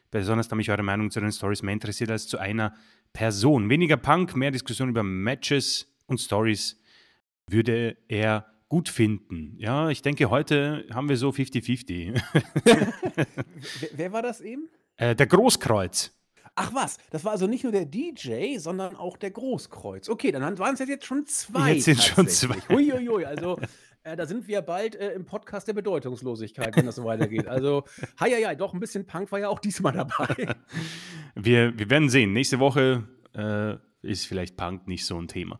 Besonders, da mich eure Meinung zu den Stories mehr interessiert als zu einer Person. Weniger Punk, mehr Diskussion über Matches und Stories würde er gut finden. Ja, ich denke, heute haben wir so 50-50. Wer war das eben? Der Großkreuz. Ach was, das war also nicht nur der DJ, sondern auch der Großkreuz. Okay, dann waren es jetzt schon 2. Jetzt sind schon 2. Uiuiui, also da sind wir bald im Podcast der Bedeutungslosigkeit, wenn das so weitergeht. Also, doch, ein bisschen Punk war ja auch diesmal dabei. Wir werden sehen. Nächste Woche ist vielleicht Punk nicht so ein Thema.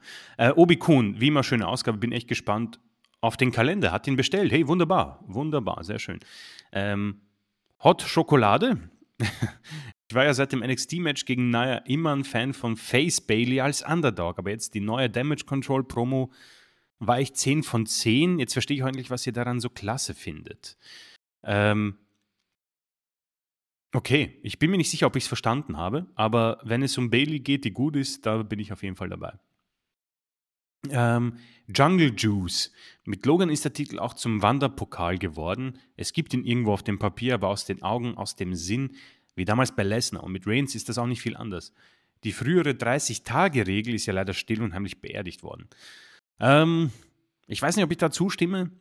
Obi-Kun, wie immer, schöne Ausgabe. Bin echt gespannt auf den Kalender. Hat ihn bestellt. Hey, wunderbar. Wunderbar, sehr schön. Hot Schokolade. Ich war ja seit dem NXT-Match gegen Nia immer ein Fan von Face Bayley als Underdog. Aber jetzt die neue Damage Control-Promo war ich 10 von 10. Jetzt verstehe ich eigentlich, was ihr daran so klasse findet. Okay, ich bin mir nicht sicher, ob ich es verstanden habe, aber wenn es um Bayley geht, die gut ist, da bin ich auf jeden Fall dabei. Jungle Juice. Mit Logan ist der Titel auch zum Wanderpokal geworden. Es gibt ihn irgendwo auf dem Papier, aber aus den Augen, aus dem Sinn, wie damals bei Lesnar. Und mit Reigns ist das auch nicht viel anders. Die frühere 30-Tage-Regel ist ja leider still und heimlich beerdigt worden. Ich weiß nicht, ob ich da zustimme.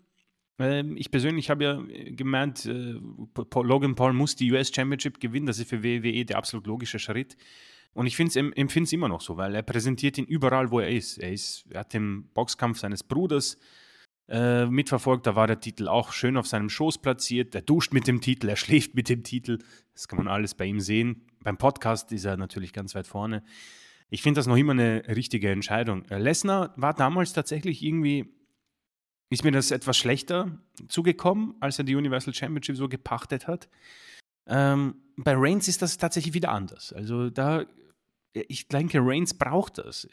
Ich persönlich habe ja gemeint, Logan Paul muss die US Championship gewinnen. Das ist für WWE der absolut logische Schritt. Und ich empfinde es immer noch so, weil er präsentiert ihn überall, wo er ist. Er hat den Boxkampf seines Bruders mitverfolgt. Da war der Titel auch schön auf seinem Schoß platziert. Er duscht mit dem Titel, er schläft mit dem Titel. Das kann man alles bei ihm sehen. Beim Podcast ist er natürlich ganz weit vorne. Ich finde das noch immer eine richtige Entscheidung. Lesnar war damals tatsächlich irgendwie, ist mir das etwas schlechter zugekommen, als er die Universal Championship so gepachtet hat. Bei Reigns ist das tatsächlich wieder anders. Also da, ich denke, Reigns braucht das,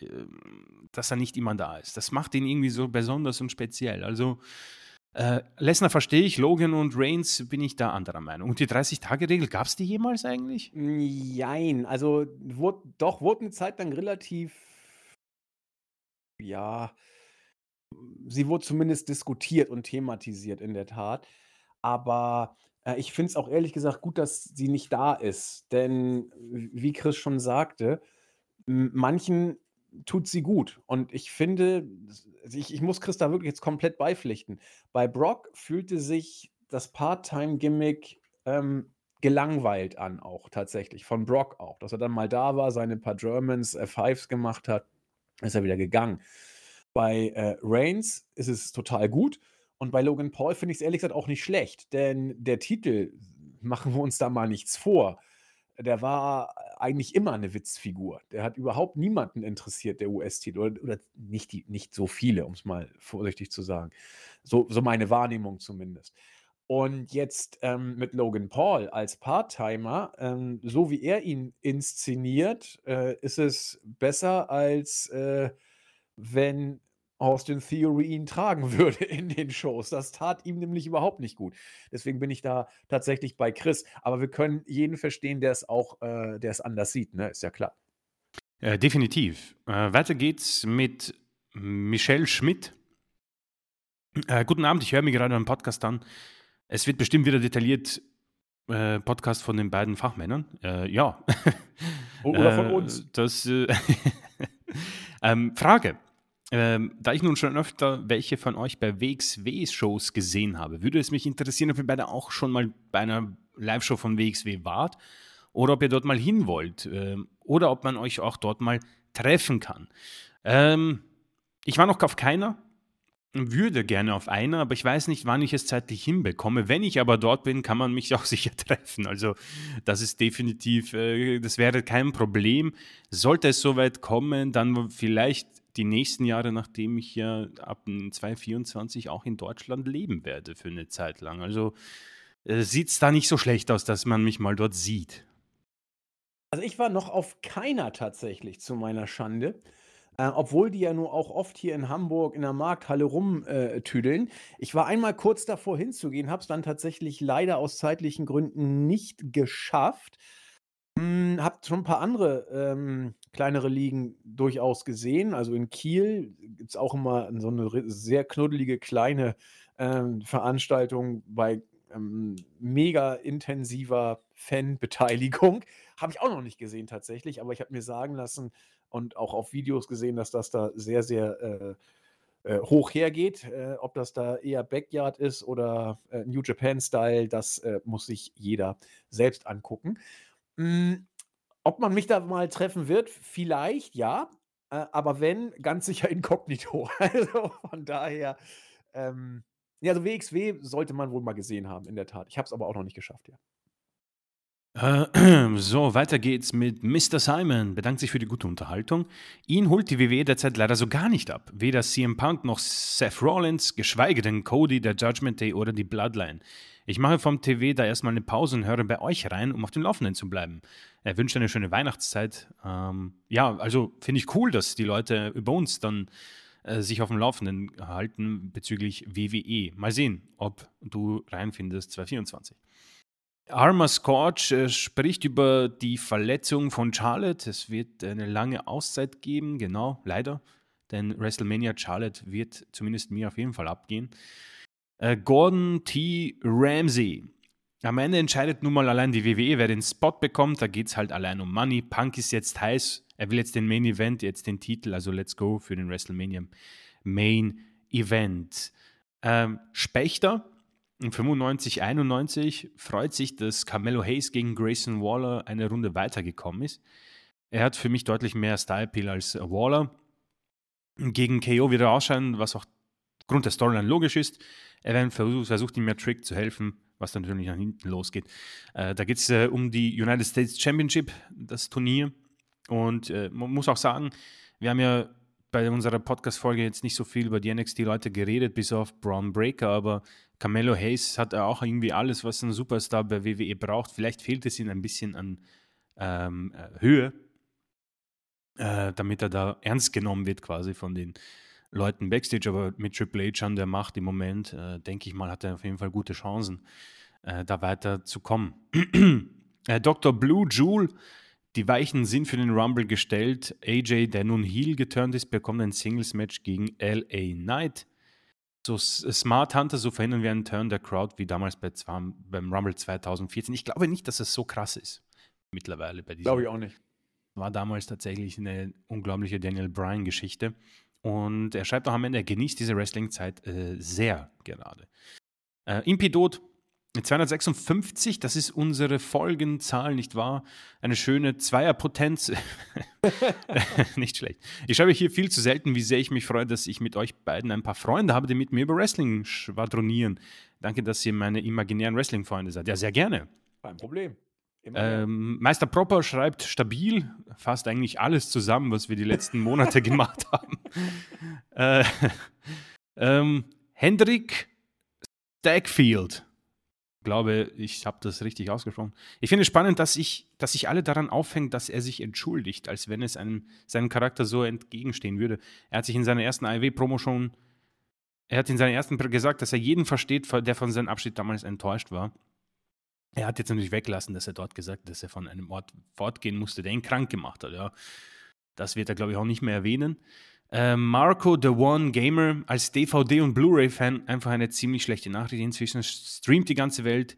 dass er nicht immer da ist. Das macht ihn irgendwie so besonders und speziell. Also Lesnar verstehe ich, Logan und Reigns bin ich da anderer Meinung. Und die 30-Tage-Regel, gab es die jemals eigentlich? Nein, also wurde eine Zeit lang relativ, ja, sie wurde zumindest diskutiert und thematisiert in der Tat. Aber ich finde es auch ehrlich gesagt gut, dass sie nicht da ist. Denn, wie Chris schon sagte, manchen tut sie gut. Und ich finde, ich muss Chris da wirklich jetzt komplett beipflichten. Bei Brock fühlte sich das Part-Time-Gimmick gelangweilt an, auch tatsächlich. Von Brock auch. Dass er dann mal da war, seine paar Germans, F5s gemacht hat, ist er wieder gegangen. Bei Reigns ist es total gut. Und bei Logan Paul finde ich es ehrlich gesagt auch nicht schlecht, denn der Titel, machen wir uns da mal nichts vor, der war eigentlich immer eine Witzfigur. Der hat überhaupt niemanden interessiert, der US-Titel, oder nicht so viele, um es mal vorsichtig zu sagen. So meine Wahrnehmung zumindest. Und jetzt mit Logan Paul als Part-Timer, so wie er ihn inszeniert, ist es besser, als wenn Austin Theory ihn tragen würde in den Shows. Das tat ihm nämlich überhaupt nicht gut. Deswegen bin ich da tatsächlich bei Chris. Aber wir können jeden verstehen, der es auch, der es anders sieht, ne? Ist ja klar. Definitiv. Weiter geht's mit Michelle Schmidt. Guten Abend, ich höre mir gerade einen Podcast an. Es wird bestimmt wieder detailliert Podcast von den beiden Fachmännern. Ja. Oder von uns. Frage. Da ich nun schon öfter welche von euch bei WXW-Shows gesehen habe, würde es mich interessieren, ob ihr beide auch schon mal bei einer Live-Show von WXW wart oder ob ihr dort mal hin wollt oder ob man euch auch dort mal treffen kann. Ich war noch auf keiner, würde gerne auf einer, aber ich weiß nicht, wann ich es zeitlich hinbekomme. Wenn ich aber dort bin, kann man mich auch sicher treffen. Also das ist definitiv, das wäre kein Problem. Sollte es soweit kommen, dann vielleicht die nächsten Jahre, nachdem ich ja ab 2024 auch in Deutschland leben werde für eine Zeit lang. Also sieht es da nicht so schlecht aus, dass man mich mal dort sieht. Also ich war noch auf keiner tatsächlich, zu meiner Schande. Obwohl die ja nur auch oft hier in Hamburg in der Markthalle rumtüdeln. Ich war einmal kurz davor hinzugehen, habe es dann tatsächlich leider aus zeitlichen Gründen nicht geschafft. Hab schon ein paar andere kleinere Ligen durchaus gesehen. Also in Kiel gibt es auch immer so eine sehr knuddelige kleine Veranstaltung bei mega intensiver Fanbeteiligung. Habe ich auch noch nicht gesehen tatsächlich, aber ich habe mir sagen lassen und auch auf Videos gesehen, dass das da sehr, sehr hoch hergeht. Ob das da eher Backyard ist oder New Japan-Style, das muss sich jeder selbst angucken. Ob man mich da mal treffen wird, vielleicht, ja. Aber wenn, ganz sicher inkognito. Also von daher, also WXW sollte man wohl mal gesehen haben, in der Tat. Ich habe es aber auch noch nicht geschafft, ja. So, weiter geht's mit Mr. Simon. Bedankt sich für die gute Unterhaltung. Ihn holt die WWE derzeit leider so gar nicht ab. Weder CM Punk noch Seth Rollins, geschweige denn Cody, der Judgment Day oder die Bloodline. Ich mache vom TV da erstmal eine Pause und höre bei euch rein, um auf dem Laufenden zu bleiben. Er wünscht eine schöne Weihnachtszeit. Ja, also finde ich cool, dass die Leute über uns dann sich auf dem Laufenden halten bezüglich WWE. Mal sehen, ob du reinfindest 2024. Arma Scorch spricht über die Verletzung von Charlotte. Es wird eine lange Auszeit geben, genau, leider. Denn WrestleMania Charlotte wird zumindest mir auf jeden Fall abgehen. Gordon T. Ramsay. Am Ende entscheidet nun mal allein die WWE, wer den Spot bekommt. Da geht es halt allein um Money. Punk ist jetzt heiß. Er will jetzt den Main Event, jetzt den Titel. Also let's go für den WrestleMania Main Event. Spechter. 95-91 freut sich, dass Carmelo Hayes gegen Grayson Waller eine Runde weitergekommen ist. Er hat für mich deutlich mehr Style-Appeal als Waller. Gegen KO wieder ausscheiden, was auch Grund der Storyline logisch ist. Er versucht ihm mehr Trick zu helfen, was dann natürlich nach hinten losgeht. Da geht es um die United States Championship, das Turnier. Und man muss auch sagen, wir haben ja bei unserer Podcast-Folge jetzt nicht so viel über die NXT-Leute geredet, bis auf Bron Breaker, aber Carmelo Hayes hat auch irgendwie alles, was ein Superstar bei WWE braucht. Vielleicht fehlt es ihm ein bisschen an Höhe, damit er da ernst genommen wird quasi von den Leuten Backstage. Aber mit Triple H an der Macht im Moment, denke ich mal, hat er auf jeden Fall gute Chancen, da weiter zu kommen. Dr. Blue Jewel, die Weichen sind für den Rumble gestellt. AJ, der nun heel geturnt ist, bekommt ein Singles-Match gegen LA Knight. So Smart Hunter, so verhindern wir einen Turn der Crowd wie damals beim Rumble 2014. Ich glaube nicht, dass es so krass ist mittlerweile bei diesem. Glaube ich auch nicht. War damals tatsächlich eine unglaubliche Daniel Bryan-Geschichte. Und er schreibt auch am Ende, er genießt diese Wrestling-Zeit sehr gerade. Impidot 256, das ist unsere Folgenzahl, nicht wahr? Eine schöne Zweierpotenz. Nicht schlecht. Ich schreibe hier viel zu selten, wie sehr ich mich freue, dass ich mit euch beiden ein paar Freunde habe, die mit mir über Wrestling schwadronieren. Danke, dass ihr meine imaginären Wrestling-Freunde seid. Ja, sehr gerne. Kein Problem. Meister Proper schreibt stabil, fasst eigentlich alles zusammen, was wir die letzten Monate gemacht haben. Hendrik Stagfield. Ich glaube, ich habe das richtig ausgesprochen. Ich finde es spannend, dass sich alle daran aufhängen, dass er sich entschuldigt, als wenn es seinem Charakter so entgegenstehen würde. Er hat sich in seiner ersten AEW-Promo schon, gesagt, dass er jeden versteht, der von seinem Abschied damals enttäuscht war. Er hat jetzt natürlich weggelassen, dass er dort gesagt hat, dass er von einem Ort fortgehen musste, der ihn krank gemacht hat. Ja. Das wird er, glaube ich, auch nicht mehr erwähnen. Marco The One Gamer, als DVD- und Blu-Ray-Fan einfach eine ziemlich schlechte Nachricht. Inzwischen streamt die ganze Welt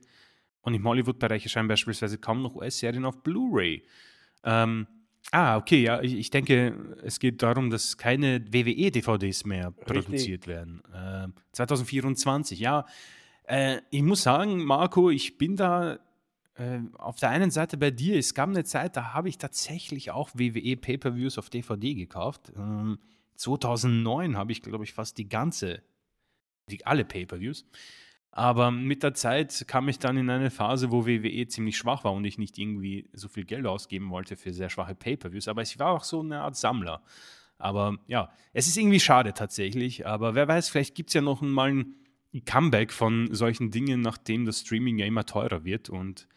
und im Hollywood-Bereich erscheinen beispielsweise kaum noch US-Serien auf Blu-Ray. Okay, ja, ich denke, es geht darum, dass keine WWE-DVDs mehr produziert werden. 2024, ja. Ich muss sagen, Marco, ich bin da auf der einen Seite bei dir. Es gab eine Zeit, da habe ich tatsächlich auch WWE Pay-Per-Views auf DVD gekauft. 2009 habe ich, glaube ich, fast alle Pay-Per-Views. Aber mit der Zeit kam ich dann in eine Phase, wo WWE ziemlich schwach war und ich nicht irgendwie so viel Geld ausgeben wollte für sehr schwache Pay-Per-Views. Aber ich war auch so eine Art Sammler. Aber ja, es ist irgendwie schade tatsächlich. Aber wer weiß, vielleicht gibt es ja noch mal ein Comeback von solchen Dingen, nachdem das Streaming ja immer teurer wird. Und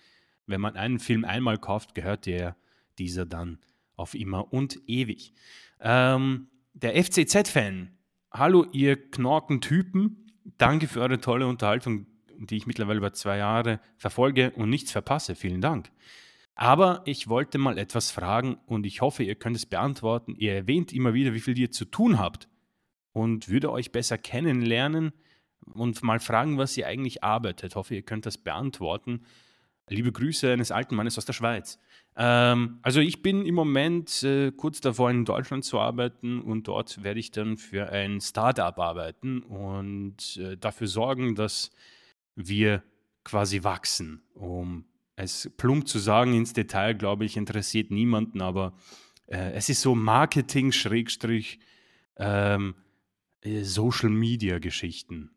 wenn man einen Film einmal kauft, gehört dieser dann auf immer und ewig. Der FCZ-Fan. Hallo, ihr Knorken-Typen. Danke für eure tolle Unterhaltung, die ich mittlerweile über 2 Jahre verfolge und nichts verpasse. Vielen Dank. Aber ich wollte mal etwas fragen und ich hoffe, ihr könnt es beantworten. Ihr erwähnt immer wieder, wie viel ihr zu tun habt und würde euch besser kennenlernen und mal fragen, was ihr eigentlich arbeitet. Ich hoffe, ihr könnt das beantworten. Liebe Grüße eines alten Mannes aus der Schweiz. Also ich bin im Moment kurz davor, in Deutschland zu arbeiten und dort werde ich dann für ein Startup arbeiten und dafür sorgen, dass wir quasi wachsen. Um es plump zu sagen, ins Detail, glaube ich, interessiert niemanden, aber es ist so Marketing-Social-Media-Geschichten,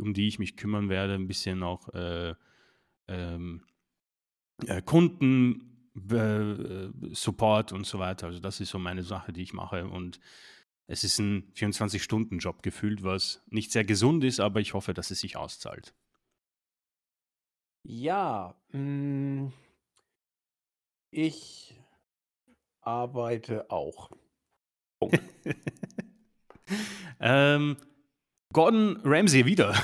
um die ich mich kümmern werde, ein bisschen auch Kunden, Support und so weiter. Also das ist so meine Sache, die ich mache und es ist ein 24-Stunden-Job gefühlt, was nicht sehr gesund ist, aber ich hoffe, dass es sich auszahlt. Ja, ich arbeite auch. Punkt. Gordon Ramsay wieder.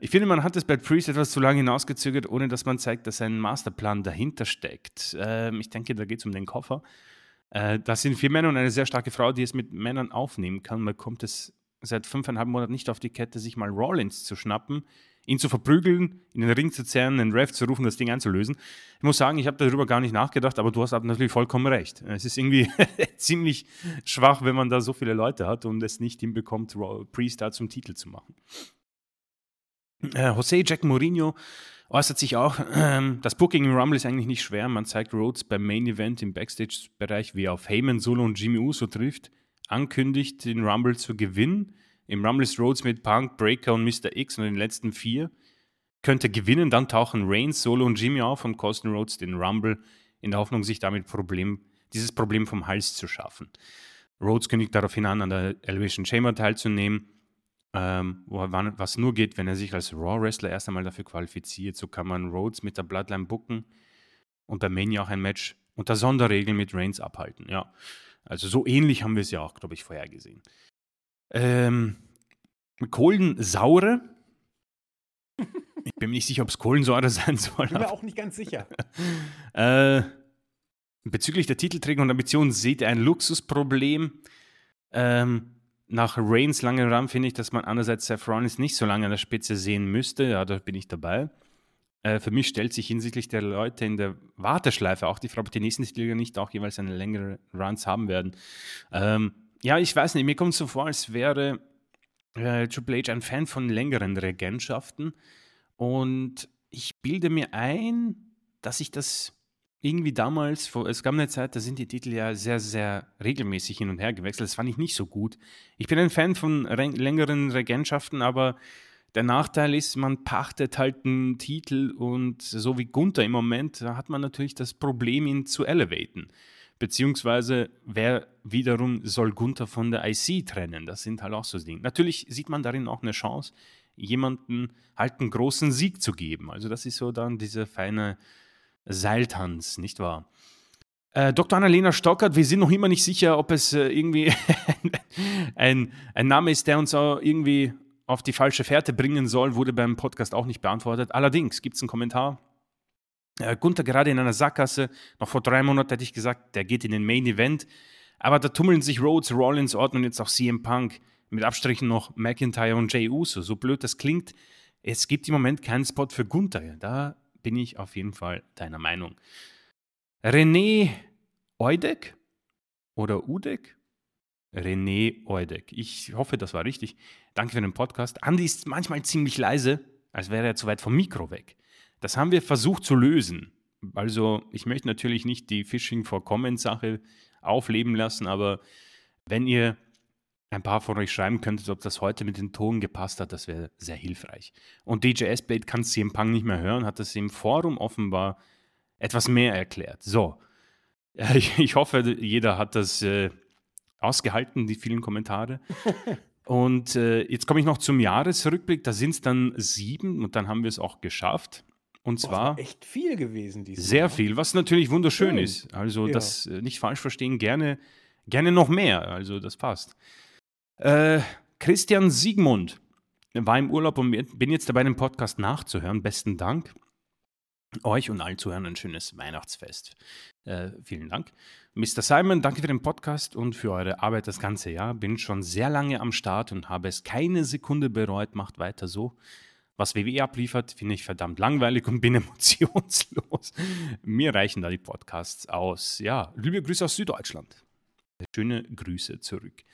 Ich finde, man hat es bei Priest etwas zu lange hinausgezögert, ohne dass man zeigt, dass ein Masterplan dahinter steckt. Ich denke, da geht es um den Koffer. Das sind 4 Männer und eine sehr starke Frau, die es mit Männern aufnehmen kann. Man kommt es seit 5,5 Monaten nicht auf die Kette, sich mal Rollins zu schnappen, ihn zu verprügeln, in den Ring zu zerren, den Ref zu rufen, das Ding einzulösen. Ich muss sagen, ich habe darüber gar nicht nachgedacht, aber du hast natürlich vollkommen recht. Es ist irgendwie ziemlich schwach, wenn man da so viele Leute hat und es nicht hinbekommt, Priest da zum Titel zu machen. José Jack Mourinho äußert sich auch, das Booking im Rumble ist eigentlich nicht schwer. Man zeigt Rhodes beim Main Event im Backstage-Bereich, wie er auf Heyman, Solo und Jimmy Uso trifft, ankündigt, den Rumble zu gewinnen. Im Rumble ist Rhodes mit Punk, Breaker und Mr. X und den letzten 4 könnte gewinnen. Dann tauchen Reigns, Solo und Jimmy auf und kosten Rhodes den Rumble in der Hoffnung, sich damit dieses Problem vom Hals zu schaffen. Rhodes kündigt daraufhin an der Elimination Chamber teilzunehmen, was nur geht, wenn er sich als Raw-Wrestler erst einmal dafür qualifiziert. So kann man Rhodes mit der Bloodline booken und bei Mania auch ein Match unter Sonderregeln mit Reigns abhalten. Ja, also so ähnlich haben wir es ja auch, glaube ich, vorher gesehen. Kohlensäure. Ich bin mir nicht sicher, ob es Kohlensäure sein soll. Ich bin mir auch nicht ganz sicher. Bezüglich der Titelträger und Ambitionen seht ihr ein Luxusproblem. Nach Reigns langem Run finde ich, dass man andererseits Seth Rollins nicht so lange an der Spitze sehen müsste. Ja, da bin ich dabei. Für mich stellt sich hinsichtlich der Leute in der Warteschleife auch die Frage, ob die nächsten Titelträger nicht auch jeweils eine längere Runs haben werden. Ja, ich weiß nicht, mir kommt es so vor, als wäre Triple H ein Fan von längeren Regentschaften und ich bilde mir ein, dass ich das irgendwie damals, es gab eine Zeit, da sind die Titel ja sehr, sehr regelmäßig hin und her gewechselt, das fand ich nicht so gut. Ich bin ein Fan von längeren Regentschaften, aber der Nachteil ist, man pachtet halt einen Titel und so wie Gunther im Moment, da hat man natürlich das Problem, ihn zu elevaten. Beziehungsweise, wer wiederum soll Gunther von der IC trennen? Das sind halt auch so Dinge. Natürlich sieht man darin auch eine Chance, jemandem halt einen großen Sieg zu geben. Also das ist so dann dieser feine Seiltanz, nicht wahr? Dr. Annalena Stockert, wir sind noch immer nicht sicher, ob es irgendwie ein Name ist, der uns auch irgendwie auf die falsche Fährte bringen soll, wurde beim Podcast auch nicht beantwortet. Allerdings gibt es einen Kommentar. Gunther gerade in einer Sackgasse, noch vor 3 Monaten hätte ich gesagt, der geht in den Main Event, aber da tummeln sich Rhodes, Rollins, Orton und jetzt auch CM Punk, mit Abstrichen noch McIntyre und Jey Uso, so blöd das klingt, es gibt im Moment keinen Spot für Gunther, da bin ich auf jeden Fall deiner Meinung. René Eudek oder Udek? René Eudek, ich hoffe, das war richtig, danke für den Podcast. Andi ist manchmal ziemlich leise, als wäre er zu weit vom Mikro weg. Das haben wir versucht zu lösen. Also ich möchte natürlich nicht die Phishing-for-Comments-Sache aufleben lassen, aber wenn ihr ein paar von euch schreiben könntet, ob das heute mit den Ton gepasst hat, das wäre sehr hilfreich. Und DJ S-Blade kann CM Punk nicht mehr hören, hat das im Forum offenbar etwas mehr erklärt. So, ich hoffe, jeder hat das ausgehalten, die vielen Kommentare. Und jetzt komme ich noch zum Jahresrückblick, da sind es dann 7 und dann haben wir es auch geschafft. Und zwar das war echt viel gewesen dieses Jahr. Sehr viel, was natürlich wunderschön ist. Also das nicht falsch verstehen, gerne noch mehr. Also das passt. Christian Siegmund war im Urlaub und bin jetzt dabei, den Podcast nachzuhören. Besten Dank euch und allen Zuhörern ein schönes Weihnachtsfest. Vielen Dank. Mr. Simon, danke für den Podcast und für eure Arbeit das ganze Jahr. Bin schon sehr lange am Start und habe es keine Sekunde bereut. Macht weiter so. Was WWE abliefert, finde ich verdammt langweilig und bin emotionslos. Mir reichen da die Podcasts aus. Ja, liebe Grüße aus Süddeutschland. Schöne Grüße zurück.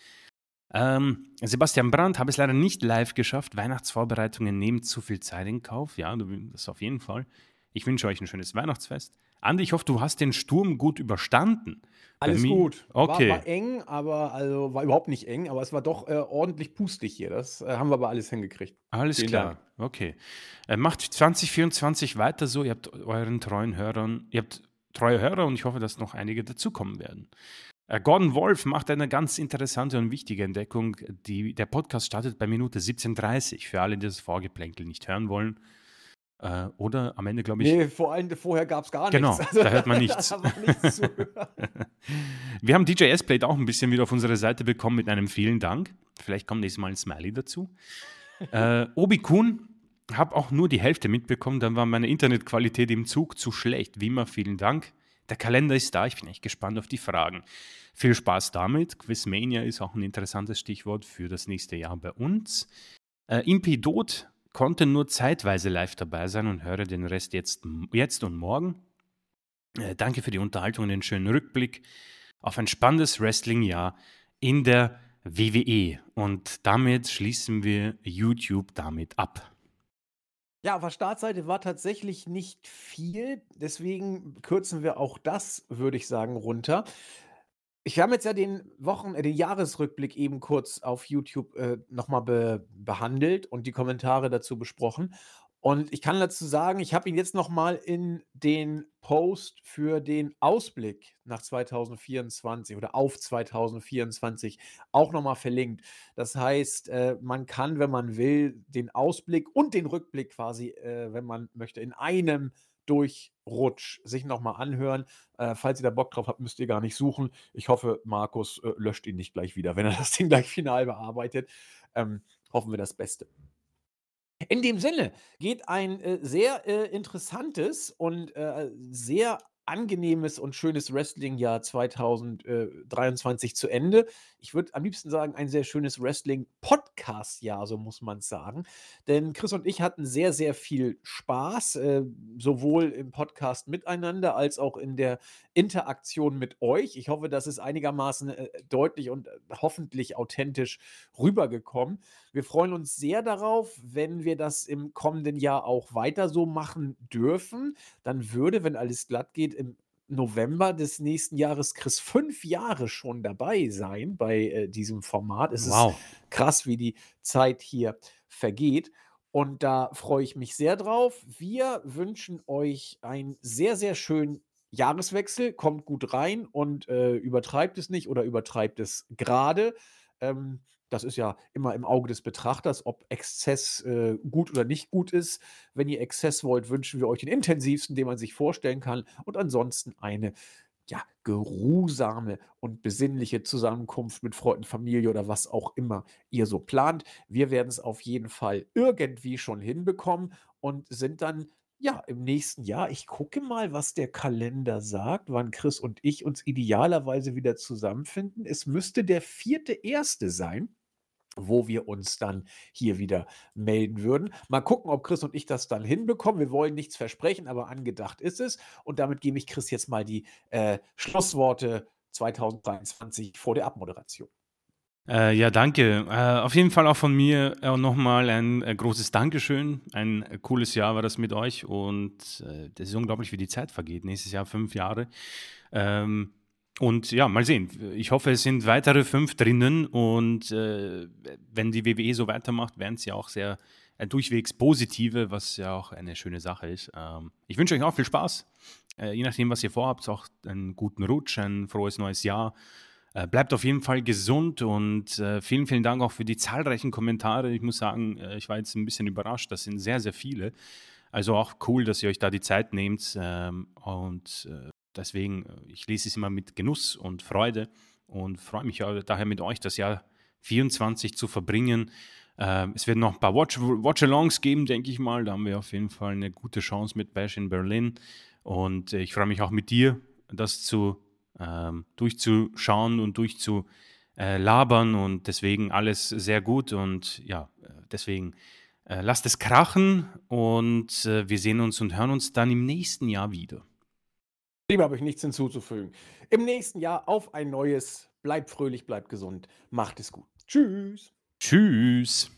Sebastian Brandt, habe es leider nicht live geschafft. Weihnachtsvorbereitungen nehmen zu viel Zeit in Kauf. Ja, das auf jeden Fall. Ich wünsche euch ein schönes Weihnachtsfest. Andi, ich hoffe, du hast den Sturm gut überstanden. Alles gut. Okay. War eng, aber war überhaupt nicht eng, aber es war doch ordentlich pustig hier. Das haben wir aber alles hingekriegt. Alles vielen klar. Dank. Okay. Macht 2024 weiter so. Ihr habt euren treuen Hörern, ihr habt treue Hörer und ich hoffe, dass noch einige dazukommen werden. Gordon Wolf macht eine ganz interessante und wichtige Entdeckung. Der Podcast startet bei Minute 17:30. Für alle, die das Vorgeplänkel nicht hören wollen. Oder am Ende, glaube ich... Nee, vor allem vorher gab es gar nichts. Genau, also, da hört man nichts. Da hat man nichts zu hören. Wir haben DJ S-Plate auch ein bisschen wieder auf unsere Seite bekommen mit einem vielen Dank. Vielleicht kommt nächstes Mal ein Smiley dazu. Obi-Kun, habe auch nur die Hälfte mitbekommen, dann war meine Internetqualität im Zug zu schlecht. Wie immer, vielen Dank. Der Kalender ist da, ich bin echt gespannt auf die Fragen. Viel Spaß damit. Quizmania ist auch ein interessantes Stichwort für das nächste Jahr bei uns. Impidot konnte nur zeitweise live dabei sein und höre den Rest jetzt und morgen. Danke für die Unterhaltung und den schönen Rückblick auf ein spannendes Wrestling-Jahr in der WWE. Und damit schließen wir YouTube damit ab. Ja, auf der Startseite war tatsächlich nicht viel, deswegen kürzen wir auch das, würde ich sagen, runter. Wir haben jetzt ja den Jahresrückblick eben kurz auf YouTube nochmal behandelt und die Kommentare dazu besprochen. Und ich kann dazu sagen, ich habe ihn jetzt nochmal in den Post für den Ausblick nach 2024 oder auf 2024 auch nochmal verlinkt. Das heißt, man kann, wenn man will, den Ausblick und den Rückblick quasi, wenn man möchte, in einem Durchrutsch sich nochmal anhören. Falls ihr da Bock drauf habt, müsst ihr gar nicht suchen. Ich hoffe, Markus löscht ihn nicht gleich wieder, wenn er das Ding gleich final bearbeitet. Hoffen wir das Beste. In dem Sinne geht ein sehr interessantes und sehr angenehmes und schönes Wrestling-Jahr 2023 zu Ende. Ich würde am liebsten sagen, ein sehr schönes Wrestling-Podcast-Jahr, so muss man es sagen. Denn Chris und ich hatten sehr, sehr viel Spaß, sowohl im Podcast miteinander als auch in der Interaktion mit euch. Ich hoffe, das ist einigermaßen deutlich und hoffentlich authentisch rübergekommen. Wir freuen uns sehr darauf, wenn wir das im kommenden Jahr auch weiter so machen dürfen. Dann würde, wenn alles glatt geht, im November des nächsten Jahres Chris 5 Jahre schon dabei sein bei diesem Format. Es ist krass, wie die Zeit hier vergeht. Und da freue ich mich sehr drauf. Wir wünschen euch einen sehr, sehr schönen Jahreswechsel. Kommt gut rein und übertreibt es nicht oder übertreibt es gerade. Das ist ja immer im Auge des Betrachters, ob Exzess gut oder nicht gut ist. Wenn ihr Exzess wollt, wünschen wir euch den intensivsten, den man sich vorstellen kann. Und ansonsten eine geruhsame und besinnliche Zusammenkunft mit Freunden, Familie oder was auch immer ihr so plant. Wir werden es auf jeden Fall irgendwie schon hinbekommen und sind dann im nächsten Jahr. Ich gucke mal, was der Kalender sagt, wann Chris und ich uns idealerweise wieder zusammenfinden. Es müsste der 4.1. sein, wo wir uns dann hier wieder melden würden. Mal gucken, ob Chris und ich das dann hinbekommen. Wir wollen nichts versprechen, aber angedacht ist es. Und damit gebe ich Chris jetzt mal die Schlussworte 2023 vor der Abmoderation. Danke. Auf jeden Fall auch von mir nochmal ein großes Dankeschön. Ein cooles Jahr war das mit euch und das ist unglaublich, wie die Zeit vergeht. Nächstes Jahr 5 Jahre. Und mal sehen. Ich hoffe, es sind weitere 5 drinnen und wenn die WWE so weitermacht, werden es ja auch sehr durchwegs positive, was ja auch eine schöne Sache ist. Ich wünsche euch auch viel Spaß. Je nachdem, was ihr vorhabt, auch einen guten Rutsch, ein frohes neues Jahr. Bleibt auf jeden Fall gesund und vielen, vielen Dank auch für die zahlreichen Kommentare. Ich muss sagen, ich war jetzt ein bisschen überrascht. Das sind sehr, sehr viele. Also auch cool, dass ihr euch da die Zeit nehmt. Deswegen, ich lese es immer mit Genuss und Freude und freue mich daher mit euch, das Jahr 24 zu verbringen. Es wird noch ein paar Watch-Alongs geben, denke ich mal. Da haben wir auf jeden Fall eine gute Chance mit Bash in Berlin. Und ich freue mich auch mit dir, das zu durchzuschauen und durchzulabern und deswegen alles sehr gut und deswegen lasst es krachen und wir sehen uns und hören uns dann im nächsten Jahr wieder. Dem habe ich nichts hinzuzufügen. Im nächsten Jahr auf ein neues. Bleibt fröhlich, bleibt gesund, macht es gut. Tschüss. Tschüss.